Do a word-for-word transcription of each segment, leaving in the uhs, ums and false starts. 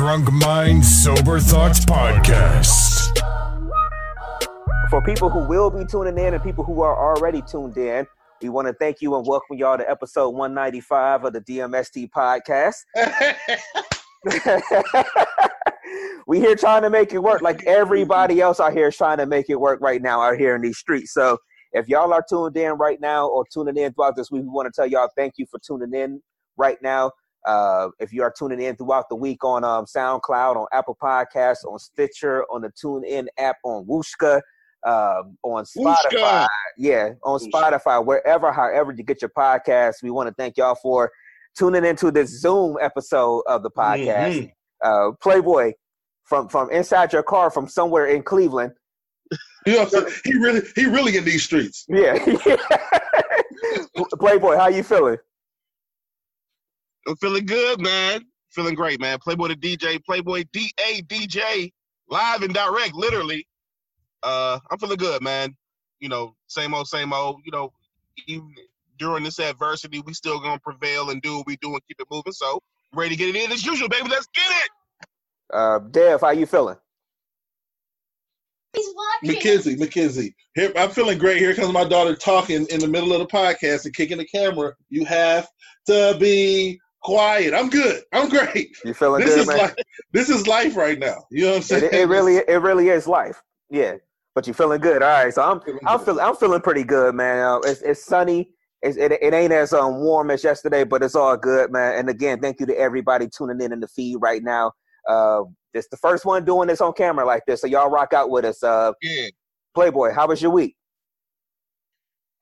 Drunk Mind, Sober Thoughts Podcast. For people who will be tuning in and people who are already tuned in, we want to thank you and welcome y'all to episode one ninety-five of the D M S T podcast. We here trying to make it work like everybody else out here is trying to make it work right now out here in these streets. So if y'all are tuned in right now or tuning in throughout this week, we want to tell y'all thank you for tuning in right now. Uh, if you are tuning in throughout the week on um, SoundCloud, on Apple Podcasts, on Stitcher, on the TuneIn app, on Wooshka, um, on Spotify. Wooshka. Yeah, on Wooshka. Spotify, wherever, however you get your podcasts. We want to thank y'all for tuning into this Zoom episode of the podcast. Mm-hmm. Uh, Playboy, from, from inside your car from somewhere in Cleveland. You know, so he really he really in these streets. Yeah. Playboy, how you feeling? I'm feeling good, man. Feeling great, man. Playboy the D J, Playboy D A D J, live and direct, literally. Uh, I'm feeling good, man. You know, same old, same old. You know, even during this adversity, we still gonna prevail and do what we do and keep it moving. So, ready to get it in as usual, baby. Let's get it. Uh, Dev, how you feeling? He's watching. McKenzie, McKenzie. Here, I'm feeling great. Here comes my daughter talking in the middle of the podcast and kicking the camera. You have to be quiet. I'm good. I'm great. You feeling this good, is man? Life. This is life right now. You know what I'm saying? It, it really, it really is life. Yeah, but you feeling good. All right, so I'm, feeling I'm feeling, I'm feeling pretty good, man. It's, it's sunny. It's, it, it ain't as um, warm as yesterday, but it's all good, man. And again, thank you to everybody tuning in in the feed right now. Uh, It's the first one doing this on camera like this, so y'all rock out with us. Uh, yeah. Playboy, how was your week?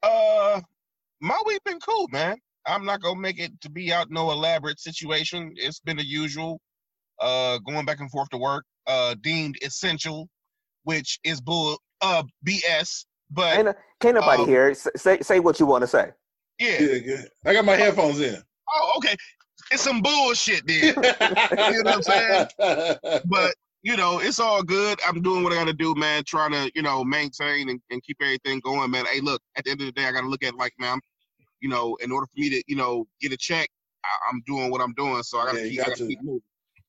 Uh, my week been cool, man. I'm not gonna make it to be out no elaborate situation. It's been the usual, uh, going back and forth to work, uh, deemed essential, which is bull, uh, B S. But ain't a, can't nobody um, hear it. Say say what you want to say. Yeah. yeah, yeah. I got my headphones in. Oh, okay. It's some bullshit, dude. You know what I'm saying? But, you know, it's all good. I'm doing what I got to do, man, trying to, you know, maintain and, and keep everything going, man. Hey, look, at the end of the day, I got to look at, like, man, I'm, you know, in order for me to, you know, get a check, I, I'm doing what I'm doing. So I got yeah, got to keep moving.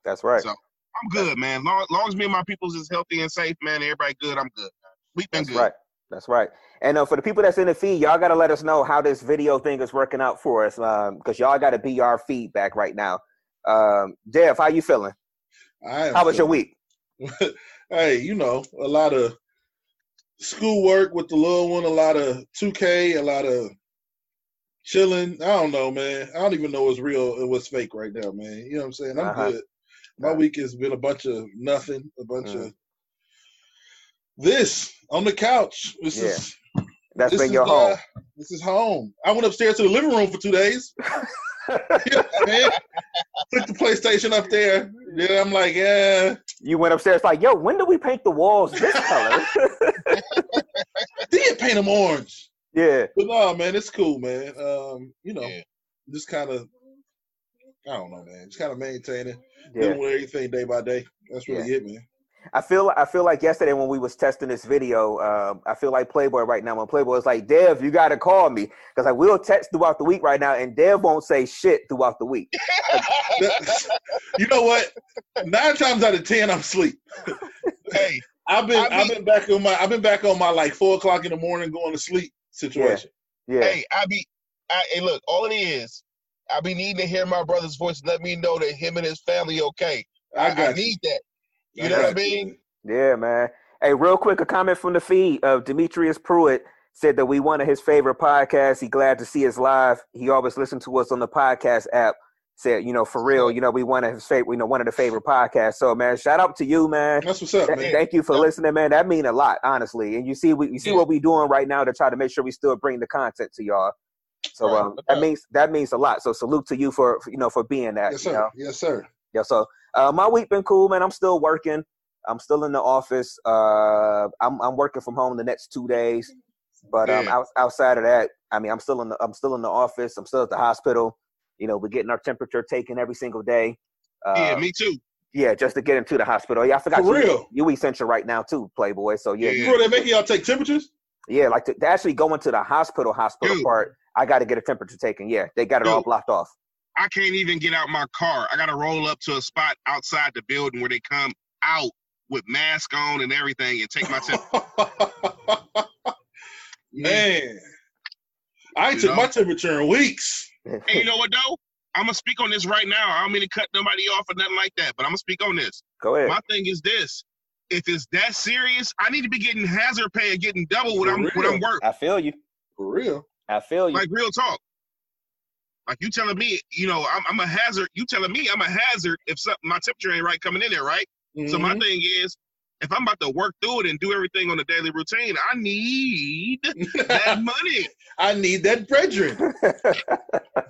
That's right. So I'm good, man. Long, long as me and my people's is healthy and safe, man, everybody good, I'm good. We've been that's good. That's right. That's right. And uh, for the people that's in the feed, y'all got to let us know how this video thing is working out for us, because um, y'all got to be our feedback right now. Um, Dev, how you feeling? I am how was feeling. Your week? Hey, you know, a lot of schoolwork with the little one, a lot of two K, a lot of chilling. I don't know, man. I don't even know what's real and what's fake right now, man. You know what I'm saying? I'm uh-huh. good. My week has been a bunch of nothing, a bunch mm. of this on the couch. This yeah. is that's this been is your the, home. This is home. I went upstairs to the living room for two days. Yeah, took the PlayStation up there. Then I'm like, yeah. You went upstairs like, yo, when do we paint the walls this color? Did paint them orange. Yeah. But no, man, it's cool, man. Um, you know, yeah. just kind of, I don't know, man. Just kind of maintaining, yeah. doing everything day by day. That's really yeah. it, man. I feel I feel like yesterday when we was testing this video, um, I feel like Playboy right now. When Playboy is like, Dev, you got to call me. Because I will text throughout the week right now, and Dev won't say shit throughout the week. You know what? Nine times out of ten, I'm asleep. Hey, I've been I mean, I've been back on my I've been back on my like four o'clock in the morning going to sleep situation. Yeah. yeah. Hey, I be I, hey look, all it is, I be needing to hear my brother's voice and let me know that him and his family okay. I, I, I need that. You know what I mean? Yeah, man. Hey, real quick, a comment from the feed of Demetrius Pruitt said that we one of his favorite podcasts. He glad to see us live. He always listened to us on the podcast app. Said, you know, for real, you know, we one of his favorite, you know, one of the favorite podcasts. So, man, shout out to you, man. That's what's up, Th- man. Thank you for yeah. listening, man. That mean a lot, honestly. And you see, we you see yeah. what we doing right now to try to make sure we still bring the content to y'all. So right, um, that up. means that means a lot. So salute to you for, for you know for being that. Yes, sir. You know? Yes, sir. Yeah, so uh, my week been cool, man. I'm still working. I'm still in the office. Uh, I'm I'm working from home the next two days, but um, out, outside of that, I mean, I'm still in the I'm still in the office. I'm still at the hospital. You know, we're getting our temperature taken every single day. Uh, yeah, me too. Yeah, just to get into the hospital. Yeah, I forgot. For you, real, you essential right now too, Playboy. So yeah, yeah. You, bro, they making y'all take temperatures. Yeah, like to, to actually go into the hospital hospital Dude. part. I got to get a temperature taken. Yeah, they got it Dude. all blocked off. I can't even get out my car. I got to roll up to a spot outside the building where they come out with mask on and everything and take my temperature. Man, I ain't took my temperature in weeks. And you know what, though? I'm going to speak on this right now. I don't mean to cut nobody off or nothing like that, but I'm going to speak on this. Go ahead. My thing is this. If it's that serious, I need to be getting hazard pay and getting double what I'm, what I'm worth. I feel you. For real. I feel you. Like, real talk. Like, you telling me, you know, I'm, I'm a hazard. You telling me I'm a hazard if something, my temperature ain't right coming in there, right? Mm-hmm. So my thing is, if I'm about to work through it and do everything on the daily routine, I need that money. I need that brethren.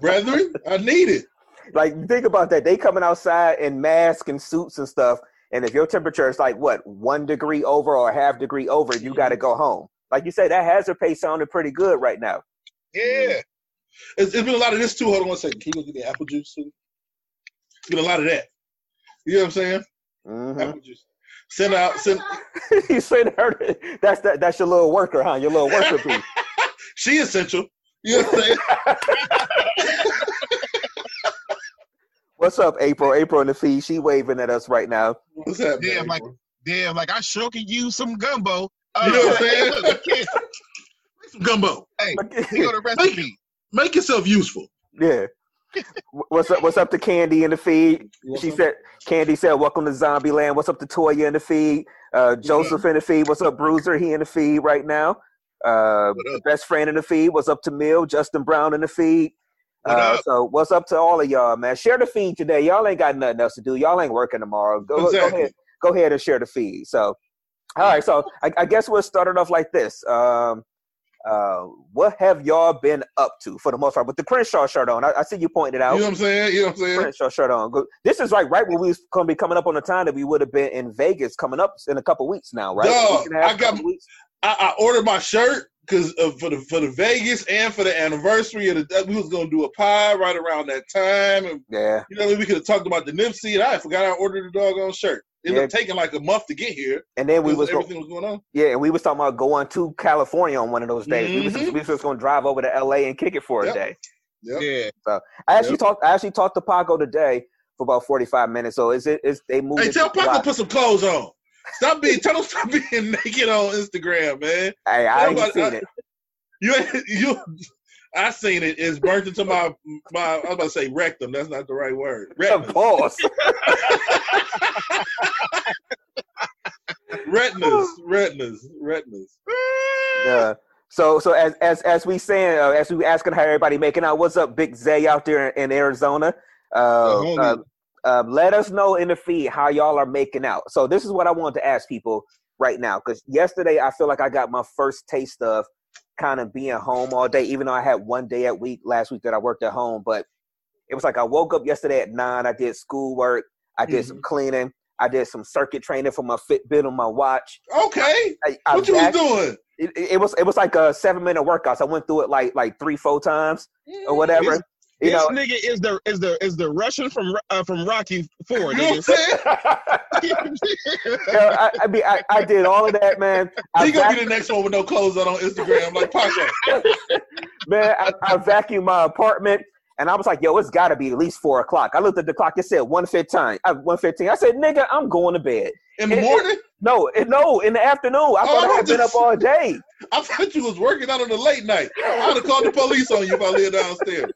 Brethren, I need it. Like, think about that. They coming outside in masks and suits and stuff, and if your temperature is like, what, one degree over or a half degree over, you got to go home. Like you say, that hazard pay sounded pretty good right now. Yeah. It's, it's been a lot of this, too. Hold on one second. Can you go get the apple juice, too? It's been a lot of that. You know what I'm saying? Mm-hmm. Apple juice. Send out, send. You send her. To, that's that. That's your little worker, huh? Your little worker bee. She essential. You know what I'm saying? What's up, April? April in the feed. She waving at us right now. What's up, damn, like, damn, like I sure could use some gumbo. Uh, you know what I'm saying? Look, kid, some gumbo. Hey, you know the recipe. Make, make yourself useful. Yeah. What's up? What's up to Candy in the feed? What's she up? said. Candy said, "Welcome to Zombie Land." What's up to Toya in the feed? Uh, Joseph yeah. in the feed. What's up, Bruiser? He in the feed right now. Uh, best friend in the feed. What's up to Mill? Justin Brown in the feed. Uh, what so what's up to all of y'all, man? Share the feed today. Y'all ain't got nothing else to do. Y'all ain't working tomorrow. Go, exactly. go ahead. Go ahead and share the feed. So, all right. So I, I guess we'll start it off like this. Um, Uh, what have y'all been up to for the most part? With the Crenshaw shirt on, I, I see you pointed out. You know what I'm saying? You know what I'm saying? Crenshaw shirt on. This is like right when we was gonna be coming up on the time that we would have been in Vegas coming up in a couple weeks now, right? Yo, I got. I, I ordered my shirt because uh, for the for the Vegas and for the anniversary of the we was gonna do a pie right around that time, and yeah, you know we could have talked about the Nipsey, and I forgot I ordered the doggone shirt. It ended yeah. up taking like a month to get here, and then we was everything go- was going on. Yeah, and we was talking about going to California on one of those days. Mm-hmm. We was just, we was just going to drive over to L A and kick it for yep. a day. Yep. Yeah. So I actually yep. talked. I actually talked to Paco today for about forty-five minutes. So is it is they moved? Hey, tell Paco to put some clothes on. Stop being tell him stop being naked on Instagram, man. Hey, I ain't seen I, it. You you. I seen it. It's burnt into my my. I was about to say rectum. That's not the right word. Rectum. Pause. retinas, retinas, retinas. Yeah. So, so as as as we saying, uh, as we asking how everybody making out. What's up, Big Zay out there in, in Arizona? Uh, oh, uh, uh, let us know in the feed how y'all are making out. So this is what I wanted to ask people right now because yesterday I feel like I got my first taste of kind of being home all day, even though I had one day a week last week that I worked at home. But it was like I woke up yesterday at nine. I did schoolwork. I did mm-hmm. some cleaning. I did some circuit training for my Fitbit on my watch. Okay, I, I, what I you back, was doing? It, it was it was like a seven minute workout. So I went through it like like three four times or whatever. This, you this know, nigga is the is the is the Russian from uh, from Rocky Four. You know what I'm saying? you know, I, I mean, I, I did all of that, man. He gonna vacu- be the next one with no clothes on on Instagram, like Paco. Man, I, I vacuumed my apartment. And I was like, yo, it's got to be at least four o'clock. I looked at the clock. It said one fifteen. I, one fifteen. I said, nigga, I'm going to bed. In the it, morning? It, no, it, no, in the afternoon. I oh, thought I had just, been up all day. I thought you was working out on the late night. I would have called the police on you if I lived downstairs.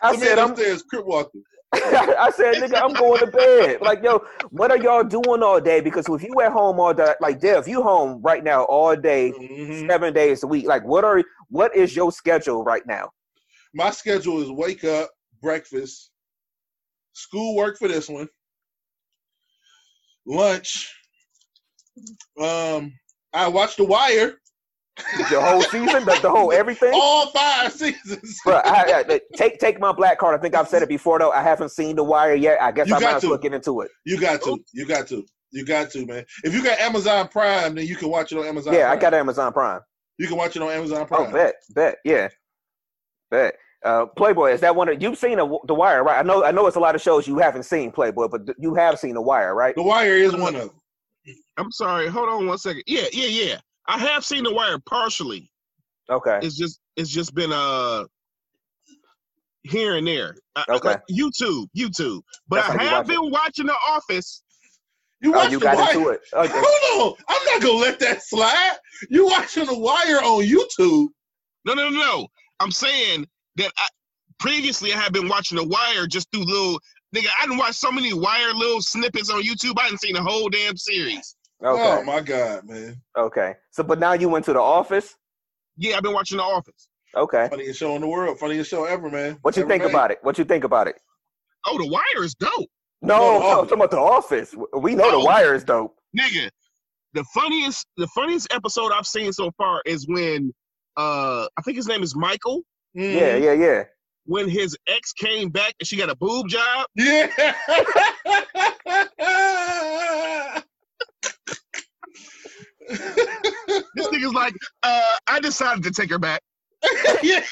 I the said, man upstairs, crip walking. I said, nigga, I'm going to bed. Like, yo, what are y'all doing all day? Because if you at home all day, like, Dev, you home right now all day, mm-hmm. seven days a week. Like, what are, what is your schedule right now? My schedule is wake up, breakfast, school work for this one, lunch. Um, I watch The Wire. The whole season, the, the whole everything, all five seasons. Bro, I, I, take take my black card. I think I've said it before though. I haven't seen The Wire yet. I guess you I might as well get into it. You got to, you got to, you got to, man. If you got Amazon Prime, then you can watch it on Amazon. Yeah, Prime. I got Amazon Prime. You can watch it on Amazon Prime. Oh, bet, bet, yeah, bet. Uh, Playboy, is that one of, you've seen a, The Wire, right? I know, I know, it's a lot of shows you haven't seen, Playboy, but th- you have seen The Wire, right? The Wire is one of them. I'm sorry. Hold on one second. Yeah, yeah, yeah. I have seen The Wire partially. Okay. It's just it's just been uh here and there. Okay. I, I, YouTube, YouTube. But I have been it. watching The Office. You watch oh, you The got Wire. Into it. Okay. Hold on. I'm not going to let that slide. You watching The Wire on YouTube. No, no, no, no. I'm saying that I, previously I had been watching The Wire just through little... Nigga, I didn't watch so many Wire little snippets on YouTube. I didn't see the whole damn series. Okay. Oh, my God, man. Okay. So, but now you went to The Office? Yeah, I've been watching The Office. Okay. Funniest show in the world. Funniest show ever, man. What you ever think made. about it? What you think about it? Oh, The Wire is dope. No, no, I'm talking about The Office. We know oh, The Wire is dope. Nigga, the funniest the funniest episode I've seen so far is when, uh, I think his name is Michael. Mm. Yeah, yeah, yeah. When his ex came back and she got a boob job. Yeah. This nigga's like, uh, I decided to take her back. Yeah.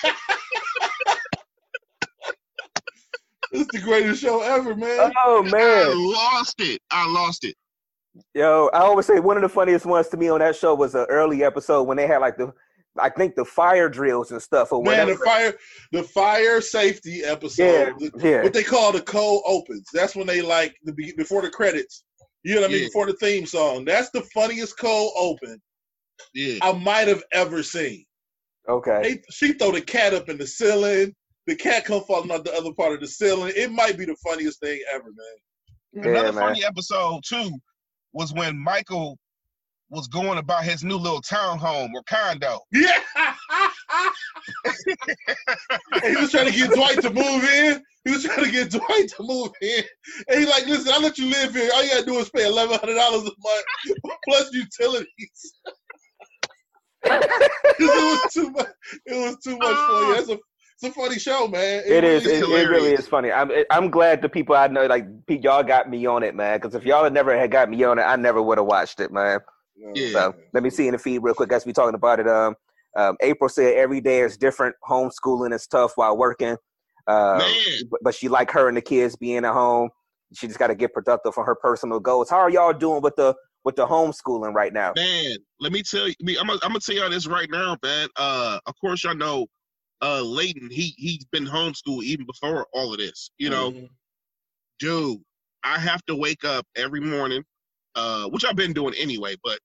It's the greatest show ever, man. Oh, man. I lost it. I lost it. Yo, I always say one of the funniest ones to me on that show was an early episode when they had like the, I think the fire drills and stuff. Or man, whatever. the fire the fire safety episode. Yeah, the, yeah. What they call the cold opens. That's when they like, the before the credits. You know what I mean? Yeah. Before the theme song. That's the funniest cold open yeah. I might have ever seen. Okay. They, she throw the cat up in the ceiling. The cat come falling out the other part of the ceiling. It might be the funniest thing ever, man. Yeah, Another man. funny episode, too, was when Michael was going about his new little townhome or condo. Yeah! He was trying to get Dwight to move in. He was trying to get Dwight to move in. And he like, listen, I'll let you live here. All you gotta do is pay eleven hundred dollars a month plus utilities. It was too much. It was too much for you. That's a, it's a funny show, man. It, it really is. is it, it really is funny. I'm. It, I'm glad the people I know, like y'all, got me on it, man. Because if y'all had never had got me on it, I never would have watched it, man. Yeah. So let me see in the feed real quick as we talking about it. Um, um, April said every day is different. Homeschooling is tough while working. Uh, man. But, but she like her and the kids being at home. She just got to get productive for her personal goals. How are y'all doing with the? With the homeschooling right now, man. Let me tell you, I'm gonna I'm tell y'all this right now, man. Uh, of course, y'all know, uh, Layton. He he's been homeschooled even before all of this. You know, mm-hmm. dude, I have to wake up every morning, uh, which I've been doing anyway. But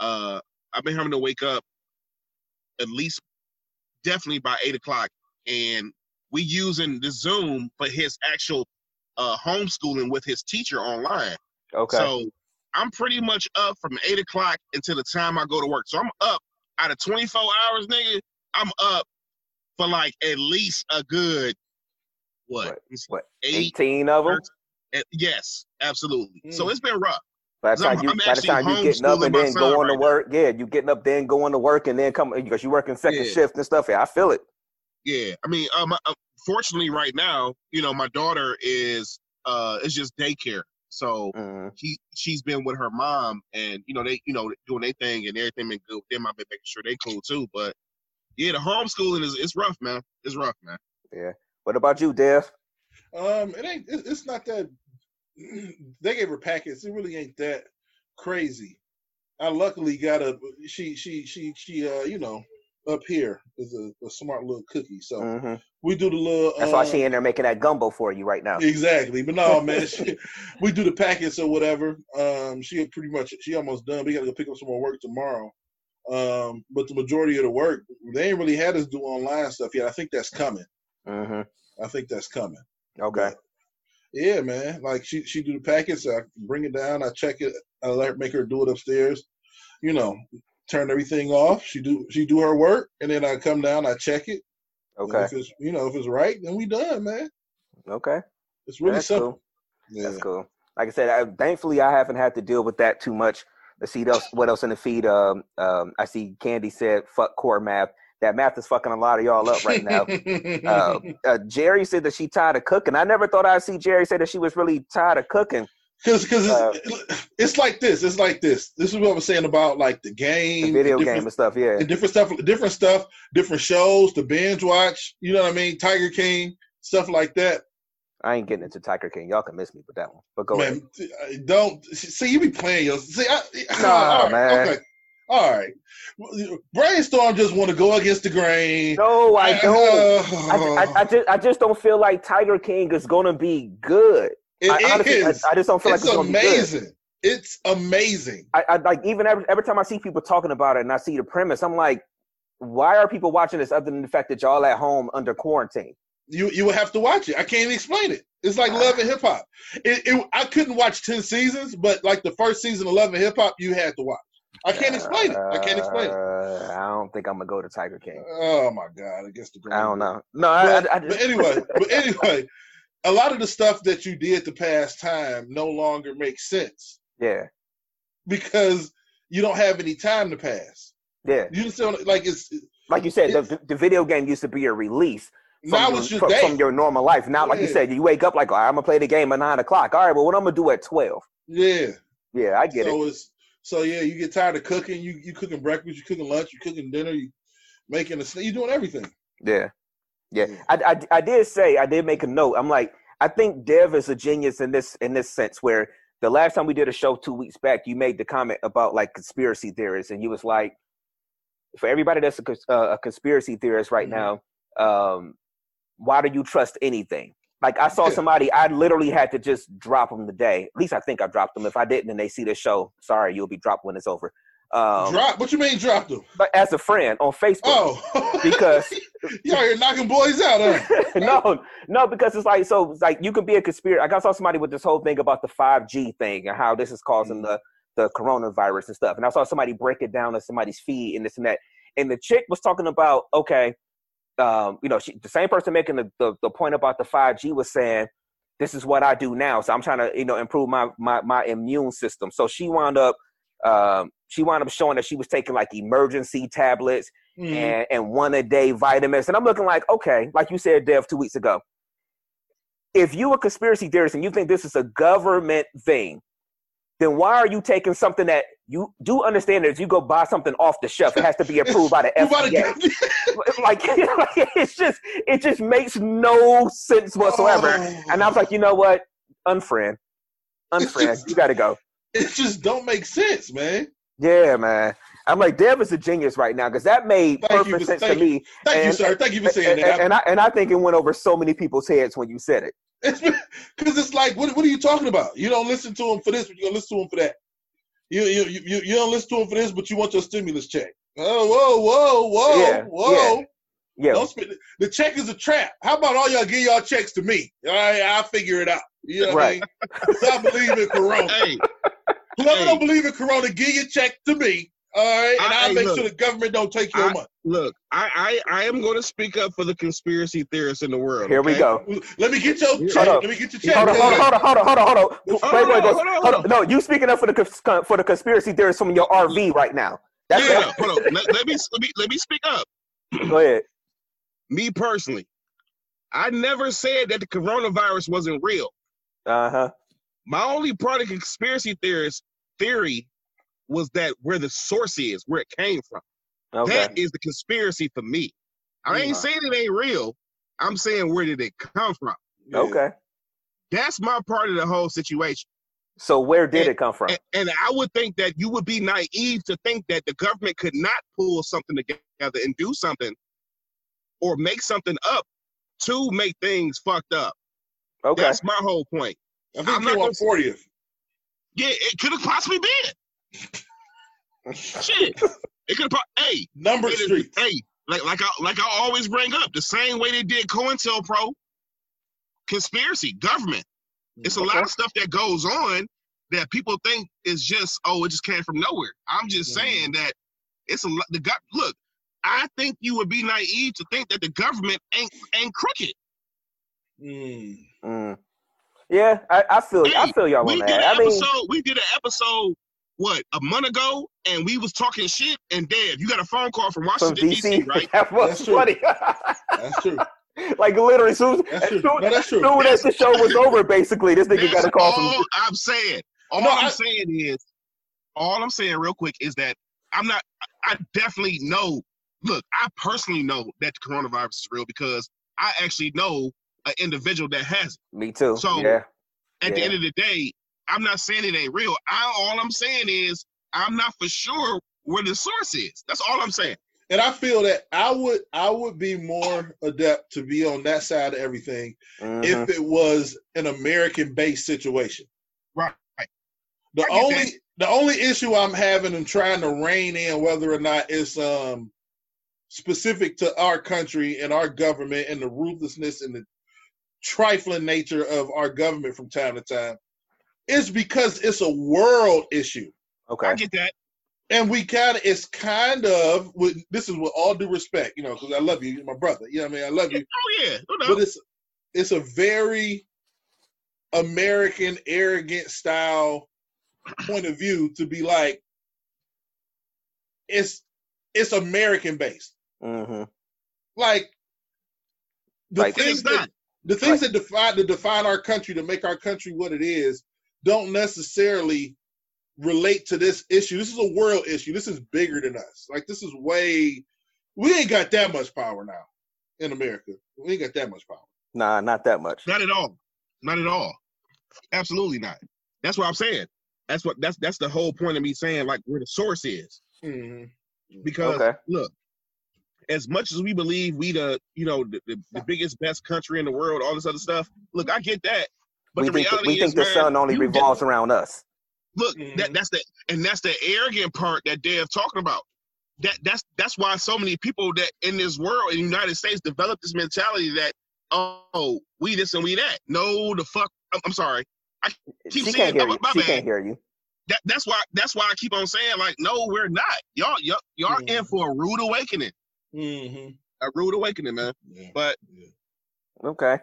uh, I've been having to wake up at least, definitely by eight o'clock, and we using the Zoom for his actual uh, homeschooling with his teacher online. Okay. So I'm pretty much up from eight o'clock until the time I go to work. So I'm up out of twenty-four hours, nigga. I'm up for like at least a good what? What? what eight, eighteen of them? thirteen Yes, absolutely. Mm. So it's been rough. By the time you, by the time you getting up and then going right to work, now. yeah, you getting up, then going to work, and then coming because you working second yeah. shift and stuff. Yeah, I feel it. Yeah, I mean, um, uh, fortunately, right now, you know, my daughter is uh, it's just daycare. So mm. she she's been with her mom, and you know they you know doing their thing and everything been good. Them I've been making sure they cool too. But yeah, the homeschooling is it's rough, man. It's rough, man. Yeah. What about you, Dev? Um, it ain't. It, it's not that they gave her packets. It really ain't that crazy. I luckily got a she she she she uh you know up here is a, a smart little cookie. So. Mm-hmm. We do the little... That's uh, why she in there making that gumbo for you right now. Exactly. But no, man, she, we do the packets or whatever. Um, she pretty much, she almost done. We got to go pick up some more work tomorrow. Um, but the majority of the work, they ain't really had us do online stuff yet. I think that's coming. Mm-hmm. I think that's coming. Okay. But yeah, man. Like, she, she do the packets. I bring it down. I check it. I let her, make her do it upstairs. You know, turn everything off. She do She do her work. And then I come down. I check it. Okay. If it's, you know, if it's right, then we done, man. Okay. It's really That's simple. Cool. Yeah. That's cool. Like I said, I, thankfully I haven't had to deal with that too much. Let's see else, what else in the feed. Um, um, I see Candy said, fuck core math. That math is fucking a lot of y'all up right now. uh, uh, Jerry said that she tired of cooking. I never thought I'd see Jerry say that she was really tired of cooking. Because because uh, it's, it's like this. It's like this. This is what I was saying about like the game. The video the game and stuff, yeah. And different stuff, different stuff, different shows, the binge watch, you know what I mean? Tiger King, stuff like that. I ain't getting into Tiger King. Y'all can miss me with that one. But go man, ahead. Don't. See, you be playing. Your, see, I, no, right, man. Okay. All right. Brainstorm just want to go against the grain. No, I don't. Uh, I, I, I, just, I just don't feel like Tiger King is going to be good. It I, honestly, is. I, I just don't feel it's like it's going to be good. It's amazing. It's amazing. I, I like even every, every time I see people talking about it and I see the premise, I'm like, why are people watching this other than the fact that y'all at home under quarantine? You you would have to watch it. I can't even explain it. It's like Love and Hip Hop. It, it I couldn't watch ten seasons, but like the first season of Love and Hip Hop, you had to watch. I can't explain uh, it. I can't explain it. I don't think I'm gonna go to Tiger King. Oh my God! I guess the I don't know. No, but, I, I, I just... but anyway, but anyway, a lot of the stuff that you did the past time no longer makes sense. Yeah, because you don't have any time to pass. Yeah, you understand? Like it's like you said, the the video game used to be a release. Now your, it's your from, day. From your normal life. Now, like yeah. you said, you wake up like, all right, I'm going to play the game at nine o'clock. All right, well, what I'm going to do at twelve? Yeah. Yeah, I get so it. It's, so, yeah, you get tired of cooking. You you cooking breakfast. You cooking lunch. You cooking dinner. You making a snack. You doing everything. Yeah. Yeah. yeah. I, I, I did say, I did make a note. I'm like, I think Dev is a genius in this in this sense where the last time we did a show two weeks back, you made the comment about, like, conspiracy theorists. And you was like, for everybody that's a, uh, a conspiracy theorist right mm-hmm. now, um, why do you trust anything? Like I saw somebody, I literally had to just drop them today. At least I think I dropped them. If I didn't and they see this show, sorry, you'll be dropped when it's over. Um, drop? What you mean drop them? But as a friend on Facebook. Oh. Because. Y'all are knocking boys out, huh? no, no, because it's like, so it's like you could be a conspiracy. Like I saw somebody with this whole thing about the five G thing and how this is causing the, the coronavirus and stuff. And I saw somebody break it down on somebody's feed and this and that. And the chick was talking about, okay, Um, you know, she, the same person making the, the, the point about the five G was saying, this is what I do now. So I'm trying to, you know, improve my, my, my immune system. So she wound up, um, she wound up showing that she was taking like emergency tablets mm-hmm. and, and one a day vitamins. And I'm looking like, okay, like you said, Dev, two weeks ago, if you a conspiracy theorist and you think this is a government thing, then why are you taking something that you do understand that if you go buy something off the shelf, it has to be approved by the F D A? like, like, it's just, it just makes no sense whatsoever. Oh. And I was like, you know what? Unfriend. Unfriend. Just, you got to go. It just don't make sense, man. Yeah, man. I'm like, Dev is a genius right now because that made thank perfect for, sense to you. me. Thank and, you, sir. Thank you for saying and, that. And I, and I think it went over so many people's heads when you said it. It's because it's like, what what are you talking about? You don't listen to him for this, but you're going to listen to him for that. You, you you you don't listen to him for this, but you want your stimulus check. Oh, whoa, whoa, whoa, yeah, whoa. Yeah. Don't spend it. The check is a trap. How about all y'all give y'all checks to me? All right, I'll figure it out. You know what right. I mean? So I believe in Corona. Hey. Whoever hey. don't believe in Corona, give your check to me. All right, and I, I'll make look, sure the government don't take your I, money. Look, I, I, I am going to speak up for the conspiracy theorists in the world. Here okay? we go. Let me get your check. Let me get your check. Hold on, hold on, hold on, hold on, hold on. Wait, hold wait, on, goes, hold on, hold on. No, you speaking up for the for the conspiracy theorists from your R V right now. That's yeah, what hold on. Let, let me let me let me speak up. Go ahead. Me personally, I never said that the coronavirus wasn't real. Uh huh. My only part of conspiracy theorist theory. was that where the source is, where it came from. Okay. That is the conspiracy for me. I ain't uh-huh. saying it ain't real. I'm saying where did it come from? Yeah. Okay. That's my part of the whole situation. So where did and, it come from? And, and I would think that you would be naive to think that the government could not pull something together and do something or make something up to make things fucked up. Okay. That's my whole point. I think you're on fortieth. Yeah, it could have possibly been. Shit! It could have. Hey, number it, street. Hey, like like I like I always bring up the same way they did COINTELPRO. Conspiracy, government. It's a okay. lot of stuff that goes on that people think is just oh, it just came from nowhere. I'm just mm-hmm. saying that it's a lot. The gut. Look, I think you would be naive to think that the government ain't ain't crooked. Mm. Mm. Yeah, I, I feel hey, I feel y'all we on that. I episode, mean, we did an episode. What, a month ago, and we was talking shit, and Dad, you got a phone call from Washington, D C, right? That was that's funny. True. That's true. Like, literally, soon as soon, no, that's soon that's as the show was over, basically, this nigga got a call all from... I'm saying. All no, I'm I... saying is, all I'm saying real quick is that I'm not, I definitely know, look, I personally know that the coronavirus is real because I actually know an individual that has it. Me too, So, yeah. at yeah. the end of the day, I'm not saying it ain't real. I, all I'm saying is I'm not for sure where the source is. That's all I'm saying. And I feel that I would I would be more adept to be on that side of everything uh-huh. if it was an American-based situation. Right. The only that. the only issue I'm having and trying to rein in whether or not it's um specific to our country and our government and the ruthlessness and the trifling nature of our government from time to time is because it's a world issue. Okay. I get that. And we kind of, it's kind of, with, this is with all due respect, you know, because I love you, you're my brother. You know what I mean? I love you. Oh, yeah. No, no. But it's, it's a very American, arrogant style point of view to be like, it's it's American-based. Mm-hmm. Like, the like, things, that, the things like, that, define, that define our country, to make our country what it is, don't necessarily relate to this issue. This is a world issue. This is bigger than us. Like, this is way, we ain't got that much power now in America. We ain't got that much power. Nah, not that much. Not at all. Not at all. Absolutely not. That's what I'm saying. That's what, that's, that's the whole point of me saying, like, where the source is. Mm-hmm. Because okay. look, as much as we believe we the, you know, the, the, the biggest, best country in the world, all this other stuff. Look, I get that. But we the think reality the, we is, think the man, sun only revolves around us. Look, mm-hmm. that, that's the and that's the arrogant part that Dev's talking about. That that's that's why so many people that in this world in the United States develop this mentality that oh we this and we that. No, the fuck. I'm, I'm sorry. I keep she saying can't hear you. My she bad. Can't hear you. That, that's why that's why I keep on saying like no, we're not. Y'all y'all, y'all mm-hmm. in for a rude awakening. Mm-hmm. A rude awakening, man. Yeah. But yeah. okay.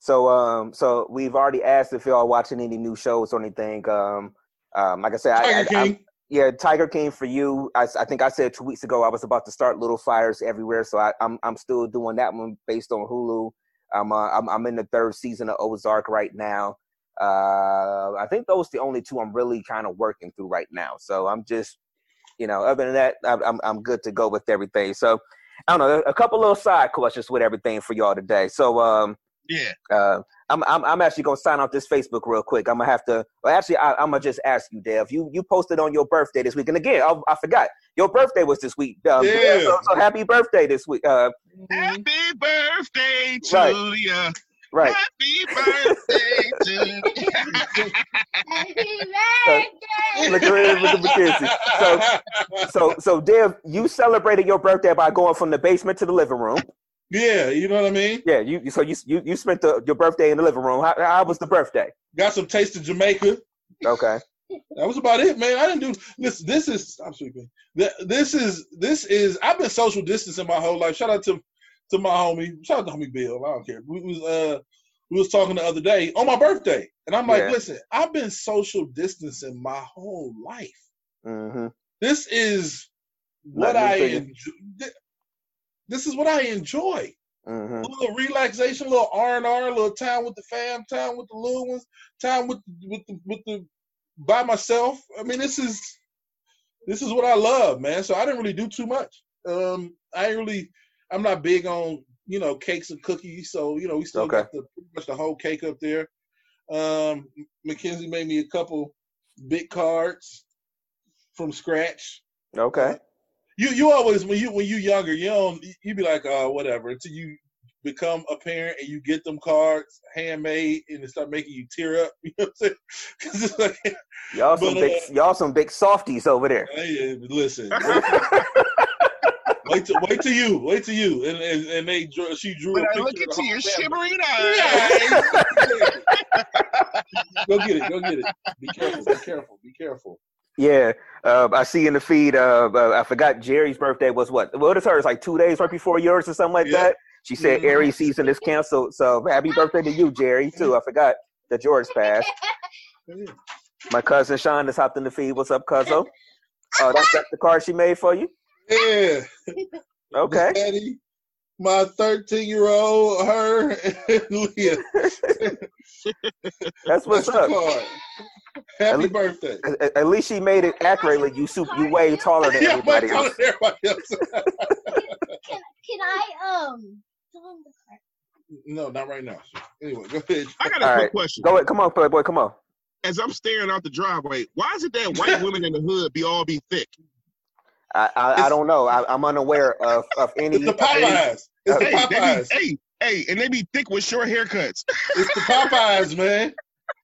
So um so we've already asked if y'all watching any new shows or anything. Um. Um, like I said, Tiger I, I, King. I, yeah, Tiger King for you. I, I think I said two weeks ago I was about to start Little Fires Everywhere, so I, I'm I'm still doing that one based on Hulu. I'm uh, I'm, I'm in the third season of Ozark right now. Uh, I think those are the only two I'm really kind of working through right now. So I'm just, you know, other than that, I, I'm I'm good to go with everything. So I don't know, a couple little side questions with everything for y'all today. So um, yeah. Uh, I'm, I'm I'm actually gonna sign off this Facebook real quick. I'm gonna have to. Well, actually, I, I'm gonna just ask you, Dev. You you posted on your birthday this week, and again, I, I forgot your birthday was this week. Um, yeah. So, so happy birthday this week. Uh, happy birthday, Julia. Right. right. Happy birthday, Julia. Happy birthday. Look at this. So so so Dev, you celebrated your birthday by going from the basement to the living room. Yeah, you know what I mean? Yeah, you. so you you, you spent the, your birthday in the living room. How, how was the birthday? Got some taste of Jamaica. Okay. That was about it, man. I didn't do – listen, this is – I'm sleeping. This is – this is – I've been social distancing my whole life. Shout out to to my homie. Shout out to homie Bill. I don't care. We was, uh, we was talking the other day on my birthday. And I'm like, yeah. listen, I've been social distancing my whole life. Mm-hmm. This is what I enjoy. This is what I enjoy. Mm-hmm. A little relaxation, a little R and R, a little time with the fam, time with the little ones, time with with the, with the by myself. I mean, this is this is what I love, man. So I didn't really do too much. Um, I ain't really, I'm not big on, you know, cakes and cookies. So, you know, we still okay. got the, pretty much the whole cake up there. Um, Mackenzie made me a couple big cards from scratch. Okay. You you always when you when you younger you don't you be like oh whatever until you become a parent and you get them cards handmade and they start making you tear up, you know what I'm saying? Like, y'all some but, big uh, y'all some big softies over there. Hey, listen, wait till wait till you wait till you and and, and they drew, she drew. When a I look into your family. Shimmering eyes. Go get it, go get it. Be careful, be careful, be careful. Yeah, uh, I see in the feed, uh, uh, I forgot Jerry's birthday was what? What is hers? Like two days right before yours or something like yeah. that? She said mm-hmm. Aries season is canceled. So happy birthday to you, Jerry, too. I forgot that yours passed. My cousin Sean has hopped in the feed. What's up, cuzzo? Uh, that's, that's the card she made for you? Yeah. Okay. Daddy, my thirteen-year-old, her, and Leah. That's what's that's up. Card. Happy at birthday! At, at least she made it accurately. You super, you way taller than everybody yeah, else. Everybody else. can, can I um? No, not right now. Anyway, go ahead. I got a All quick right. question. Go ahead. Come on, playboy. Come on. As I'm staring out the driveway, why is it that white women in the hood be all be thick? I I, I don't know. I, I'm unaware of, of any. It's the Popeyes. It's the Popeyes. Hey, be, hey, hey, and they be thick with short haircuts. It's the Popeyes, man.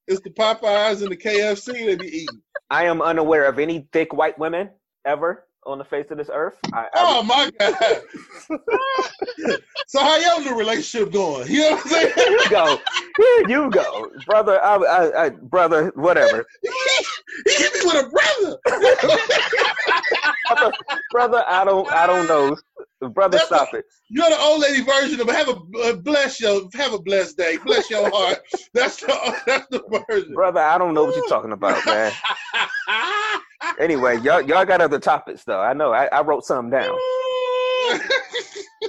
It's the Popeyes and the K F C they be eating. I am unaware of any thick white women ever on the face of this earth. I, I oh, be- my God. So how y'all new relationship going? You know what I'm saying? Here you go. Here you go. Brother, I, I, I, brother, whatever. He hit me with a brother. brother. Brother, I don't I don't know. Brother, That's stop a, it. You're the old lady version of have a uh, bless your have a blessed day. Bless your heart. That's the that's the version. Brother, I don't know what you're talking about, man. Anyway, y'all y'all got other topics though. I know. I, I wrote something down.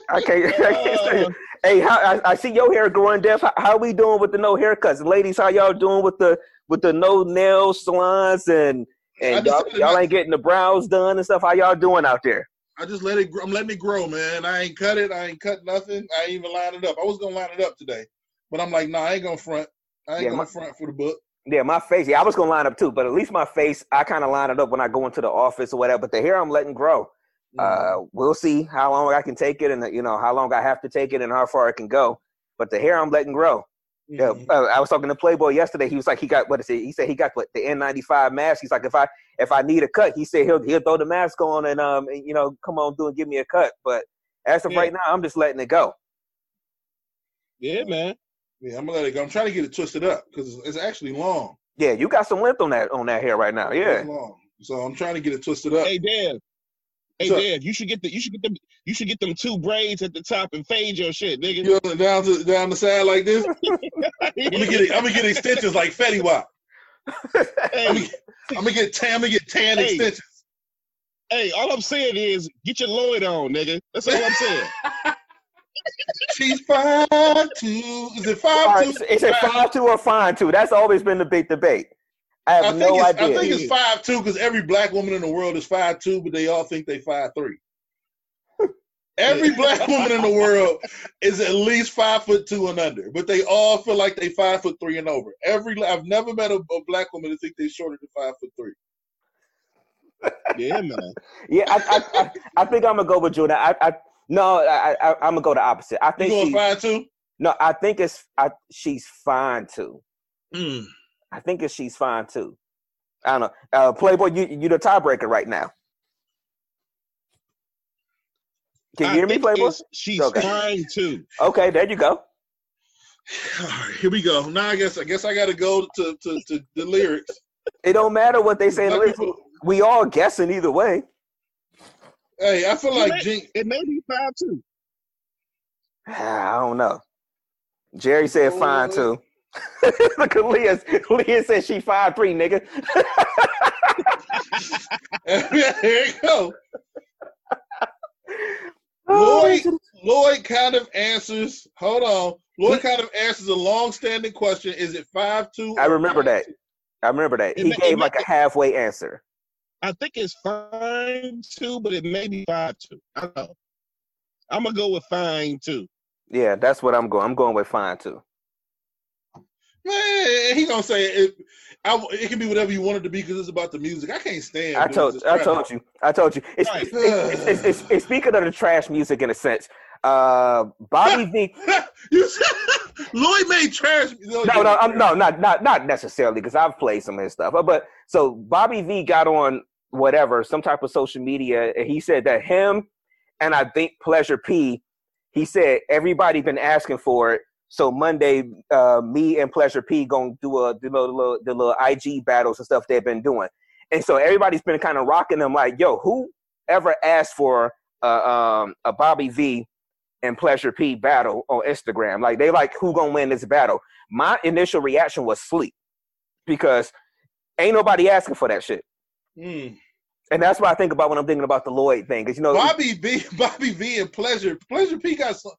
I can't, I can't say it. Hey, how, I, I see your hair growing, Def. How, how we doing with the no haircuts, ladies? How y'all doing with the with the no nail salons and and y'all, y'all ain't getting the brows done and stuff? How y'all doing out there? I just let it. I'm letting it grow, man. I ain't cut it. I ain't cut nothing. I ain't even lined it up. I was gonna line it up today, but I'm like, nah, I ain't gonna front. I ain't yeah, gonna my, front for the book. Yeah, my face. Yeah, I was gonna line up too, but at least my face, I kind of line it up when I go into the office or whatever. But the hair, I'm letting grow. Mm-hmm. Uh, we'll see how long I can take it, and you know how long I have to take it, and how far it can go. But the hair I'm letting grow. Mm-hmm. Yeah, uh, I was talking to Playboy yesterday. He was like, he got what is it? He said he got what, the N ninety-five mask. He's like, if I if I need a cut, he said he'll he'll throw the mask on and um and, you know come on through and give me a cut. But as of yeah. right now, I'm just letting it go. Yeah, man. Yeah, I'm gonna let it go. I'm trying to get it twisted up because it's, it's actually long. Yeah, you got some length on that on that hair right now. Yeah, it's long. So I'm trying to get it twisted up. Hey, Dan. Hey, so, Dad, you should get the you should get them you should get them two braids at the top and fade your shit, nigga. You know, down to down the side like this. I'm gonna get I'm gonna get extensions like Fetty Wap. Hey. I'm, I'm gonna get tan. I'm gonna get tan hey. extensions. Hey, all I'm saying is get your Lloyd on, nigga. That's all I'm saying. She's five two. Is it five two? Is it five two or fine two? That's always been the big debate. I have I no think idea. I think it's five two because every black woman in the world is five two, but they all think they five three. Every black woman in the world is at least five foot two and under, but they all feel like they five foot three and over. Every I've never met a, a black woman that think they're shorter than five foot three. Yeah, man. Yeah, I I, I I think I'm gonna go with Julia. I I no, I, I I'm gonna go the opposite. I think you going five two. No, I think it's I. She's fine too. Mm. I think if she's fine too. I don't know. Uh, Playboy, you you the tiebreaker right now. Can you I hear me, Playboy? She's okay. Fine too. Okay, there you go. All right, here we go. Now I guess I guess I gotta go to, to, to the lyrics. It don't matter what they say in the lyrics. People, we all guessing either way. Hey, I feel it like may, G- it may be fine too. I don't know. Jerry said oh. fine too. Look at Leah. Leah said she five three, nigga. There you go. Oh, Lloyd, Lloyd kind of answers, hold on. Lloyd kind of answers a long-standing question. Is it five two? I remember that. Two? I remember that. He may, gave like may, a halfway answer. I think it's fine two, but it may be five two. I don't know. I'm going to go with fine two. Yeah, that's what I'm going. I'm going with fine two. Man, he gonna say it. I, it can be whatever you want it to be because it's about the music. I can't stand. I told, dude, I told you, I told you. It's, right. it's, it's, it's, it's, it's speaking of the trash music in a sense. Uh, Bobby V. You said Lloyd made trash. No, no, no, I'm, no, not not not necessarily because I've played some of his stuff. But, but so Bobby V got on whatever some type of social media, and he said that him and I think Pleasure P. He said everybody been asking for it. So Monday, uh, me and Pleasure P gonna do a do the little the little I G battles and stuff they've been doing, and so everybody's been kind of rocking them like, yo, who ever asked for a, um, a Bobby V and Pleasure P battle on Instagram? Like they like, who gonna win this battle? My initial reaction was sleep, because ain't nobody asking for that shit. Mm. And that's what I think about when I'm thinking about the Lloyd thing, because you know Bobby V, Bobby V and Pleasure Pleasure P got some.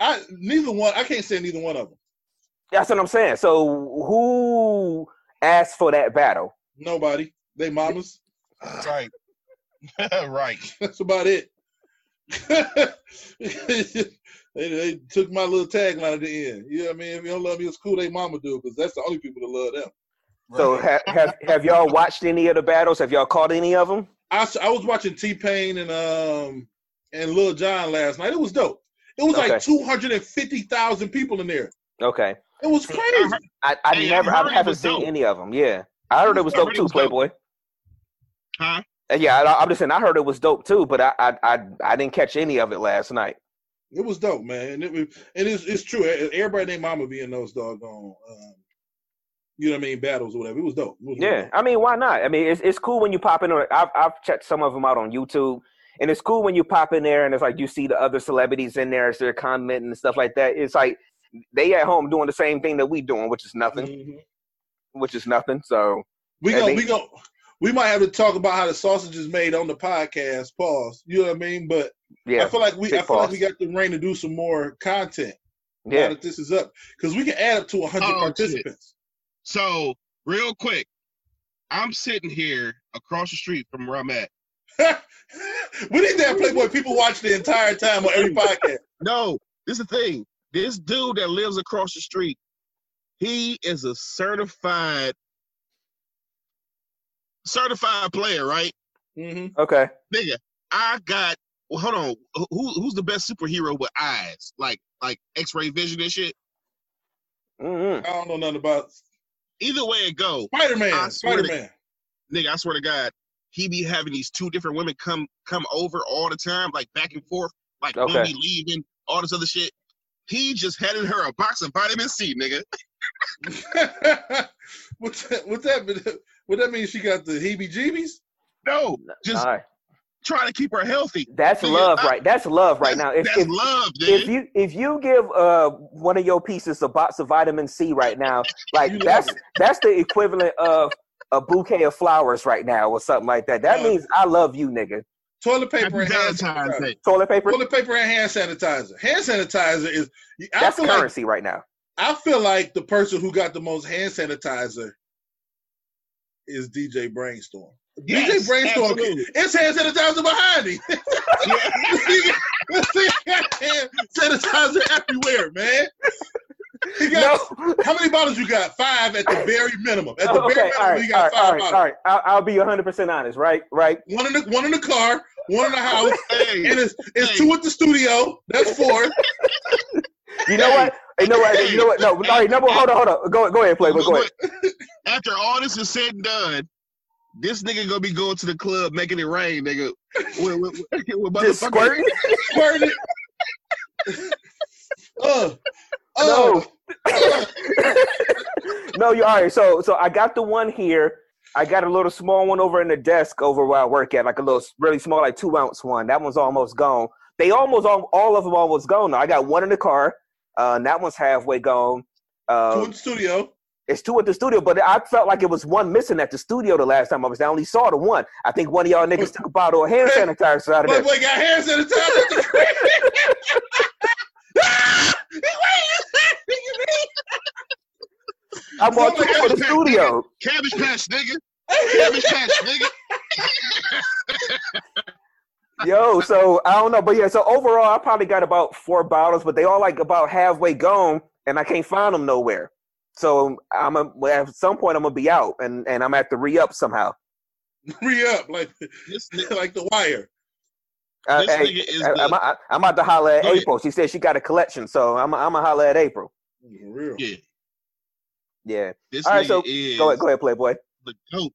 I neither one. I can't say neither one of them. That's what I'm saying. So who asked for that battle? Nobody. They mamas. Right. Right. That's about it. they, they took my little tagline at the end. You know what I mean? If you don't love me, it's cool. They mama do, because that's the only people that love them. Right. So have, have have y'all watched any of the battles? Have y'all caught any of them? I, I was watching T-Pain and um and Lil Jon last night. It was dope. It was okay. like two hundred fifty thousand people in there. Okay. It was crazy. I, I, hey, never, I, I haven't seen dope. any of them. Yeah. I heard it was, it was dope too, was dope. Playboy. Huh? Yeah, I, I'm just saying, I heard it was dope too, but I, I, I, I didn't catch any of it last night. It was dope, man. It was, and it's, it's true. Everybody named Mama be in those doggone, um, you know what I mean, battles or whatever. It was dope. It was yeah, dope. I mean, why not? I mean, it's it's cool when you pop in. Or I've I've checked some of them out on YouTube, and it's cool when you pop in there and it's like you see the other celebrities in there as they're commenting and stuff like that. It's like they at home doing the same thing that we doing, which is nothing, mm-hmm. which is nothing. So we go, we go. We might have to talk about how the sausage is made on the podcast. Pause. You know what I mean? But yeah, I feel like we, I feel pause. like we got the reign to do some more content. Yeah, now that this is up, because we can add up to a hundred oh, participants. Shit. So real quick, I'm sitting here across the street from where I'm at. We need to have Playboy people watch the entire time on every podcast. No, this is the thing. This dude that lives across the street, he is a certified. Certified player, right? Mm-hmm. Okay. Nigga, I got. Well, hold on. Who who's the best superhero with eyes, like like X-ray vision and shit? Mm-hmm. I don't know nothing about. Either way it go, Spider-Man. Spider-Man. To, nigga, I swear to God, he be having these two different women come come over all the time, like back and forth, like okay. when we leaving, all this other shit. He just handed her a box of vitamin C, nigga. What's that? What's that? What that means she got the heebie-jeebies? No, just right. trying to keep her healthy. That's so love, I, right? That's love right that's, now. If, that's if, love, dude. If you if you give uh one of your pieces a box of vitamin C right now, like that's it. That's the equivalent of a bouquet of flowers right now or something like that. That uh, means I love you, nigga. Toilet paper and hand sanitizer. Toilet paper. Toilet paper and hand sanitizer. Hand sanitizer is I that's feel currency like, right now. I feel like the person who got the most hand sanitizer is D J Brainstorm. Yes, D J Brainstorm, absolutely. It's hand sanitizer behind me. Hand sanitizer everywhere, man. He got, no. How many bottles you got? Five at the very minimum. At the okay, very minimum, right, you got all right, five all right, bottles. All right. I'll, I'll be one hundred percent honest, right? Right. One in the one in the car, one in the house, hey, and it's it's hey. two at the studio. That's four. You know hey. what? You know what? You know what? No, all right, number one, hold on, hold on. Go, go ahead, Playboy. Go ahead. After all this is said and done, this nigga gonna be going to the club making it rain, nigga. With, with, with just squirting, squirting. uh, uh, no, no, you all right? So, so I got the one here. I got a little small one over in the desk over where I work at, like a little really small, like two ounce one. That one's almost gone. They almost all, all of them almost gone. Now I got one in the car. Uh, and that one's halfway gone. Uh, two in the studio. It's two at the studio, but I felt like it was one missing at the studio the last time I was there. I only saw the one. I think one of y'all niggas took a bottle of hand sanitizer out of there. Boy, got hand sanitizer. I'm walking to the, the patch, studio. Nigga. Cabbage patch, nigga. Cabbage patch, nigga. Yo, so I don't know, but yeah, so overall I probably got about four bottles, but they all like about halfway gone, and I can't find them nowhere. So I'm a, at some point I'm gonna be out, and, and I'm gonna have to re up somehow. Re up like this, like The Wire. Uh, this hey, nigga is I, the... I'm, I, I'm about to holler at Go April. Ahead. She said she got a collection, so I'm I'm gonna holler at April. For real. Yeah. Yeah. This all right, so is go ahead, go ahead, Playboy. The goat.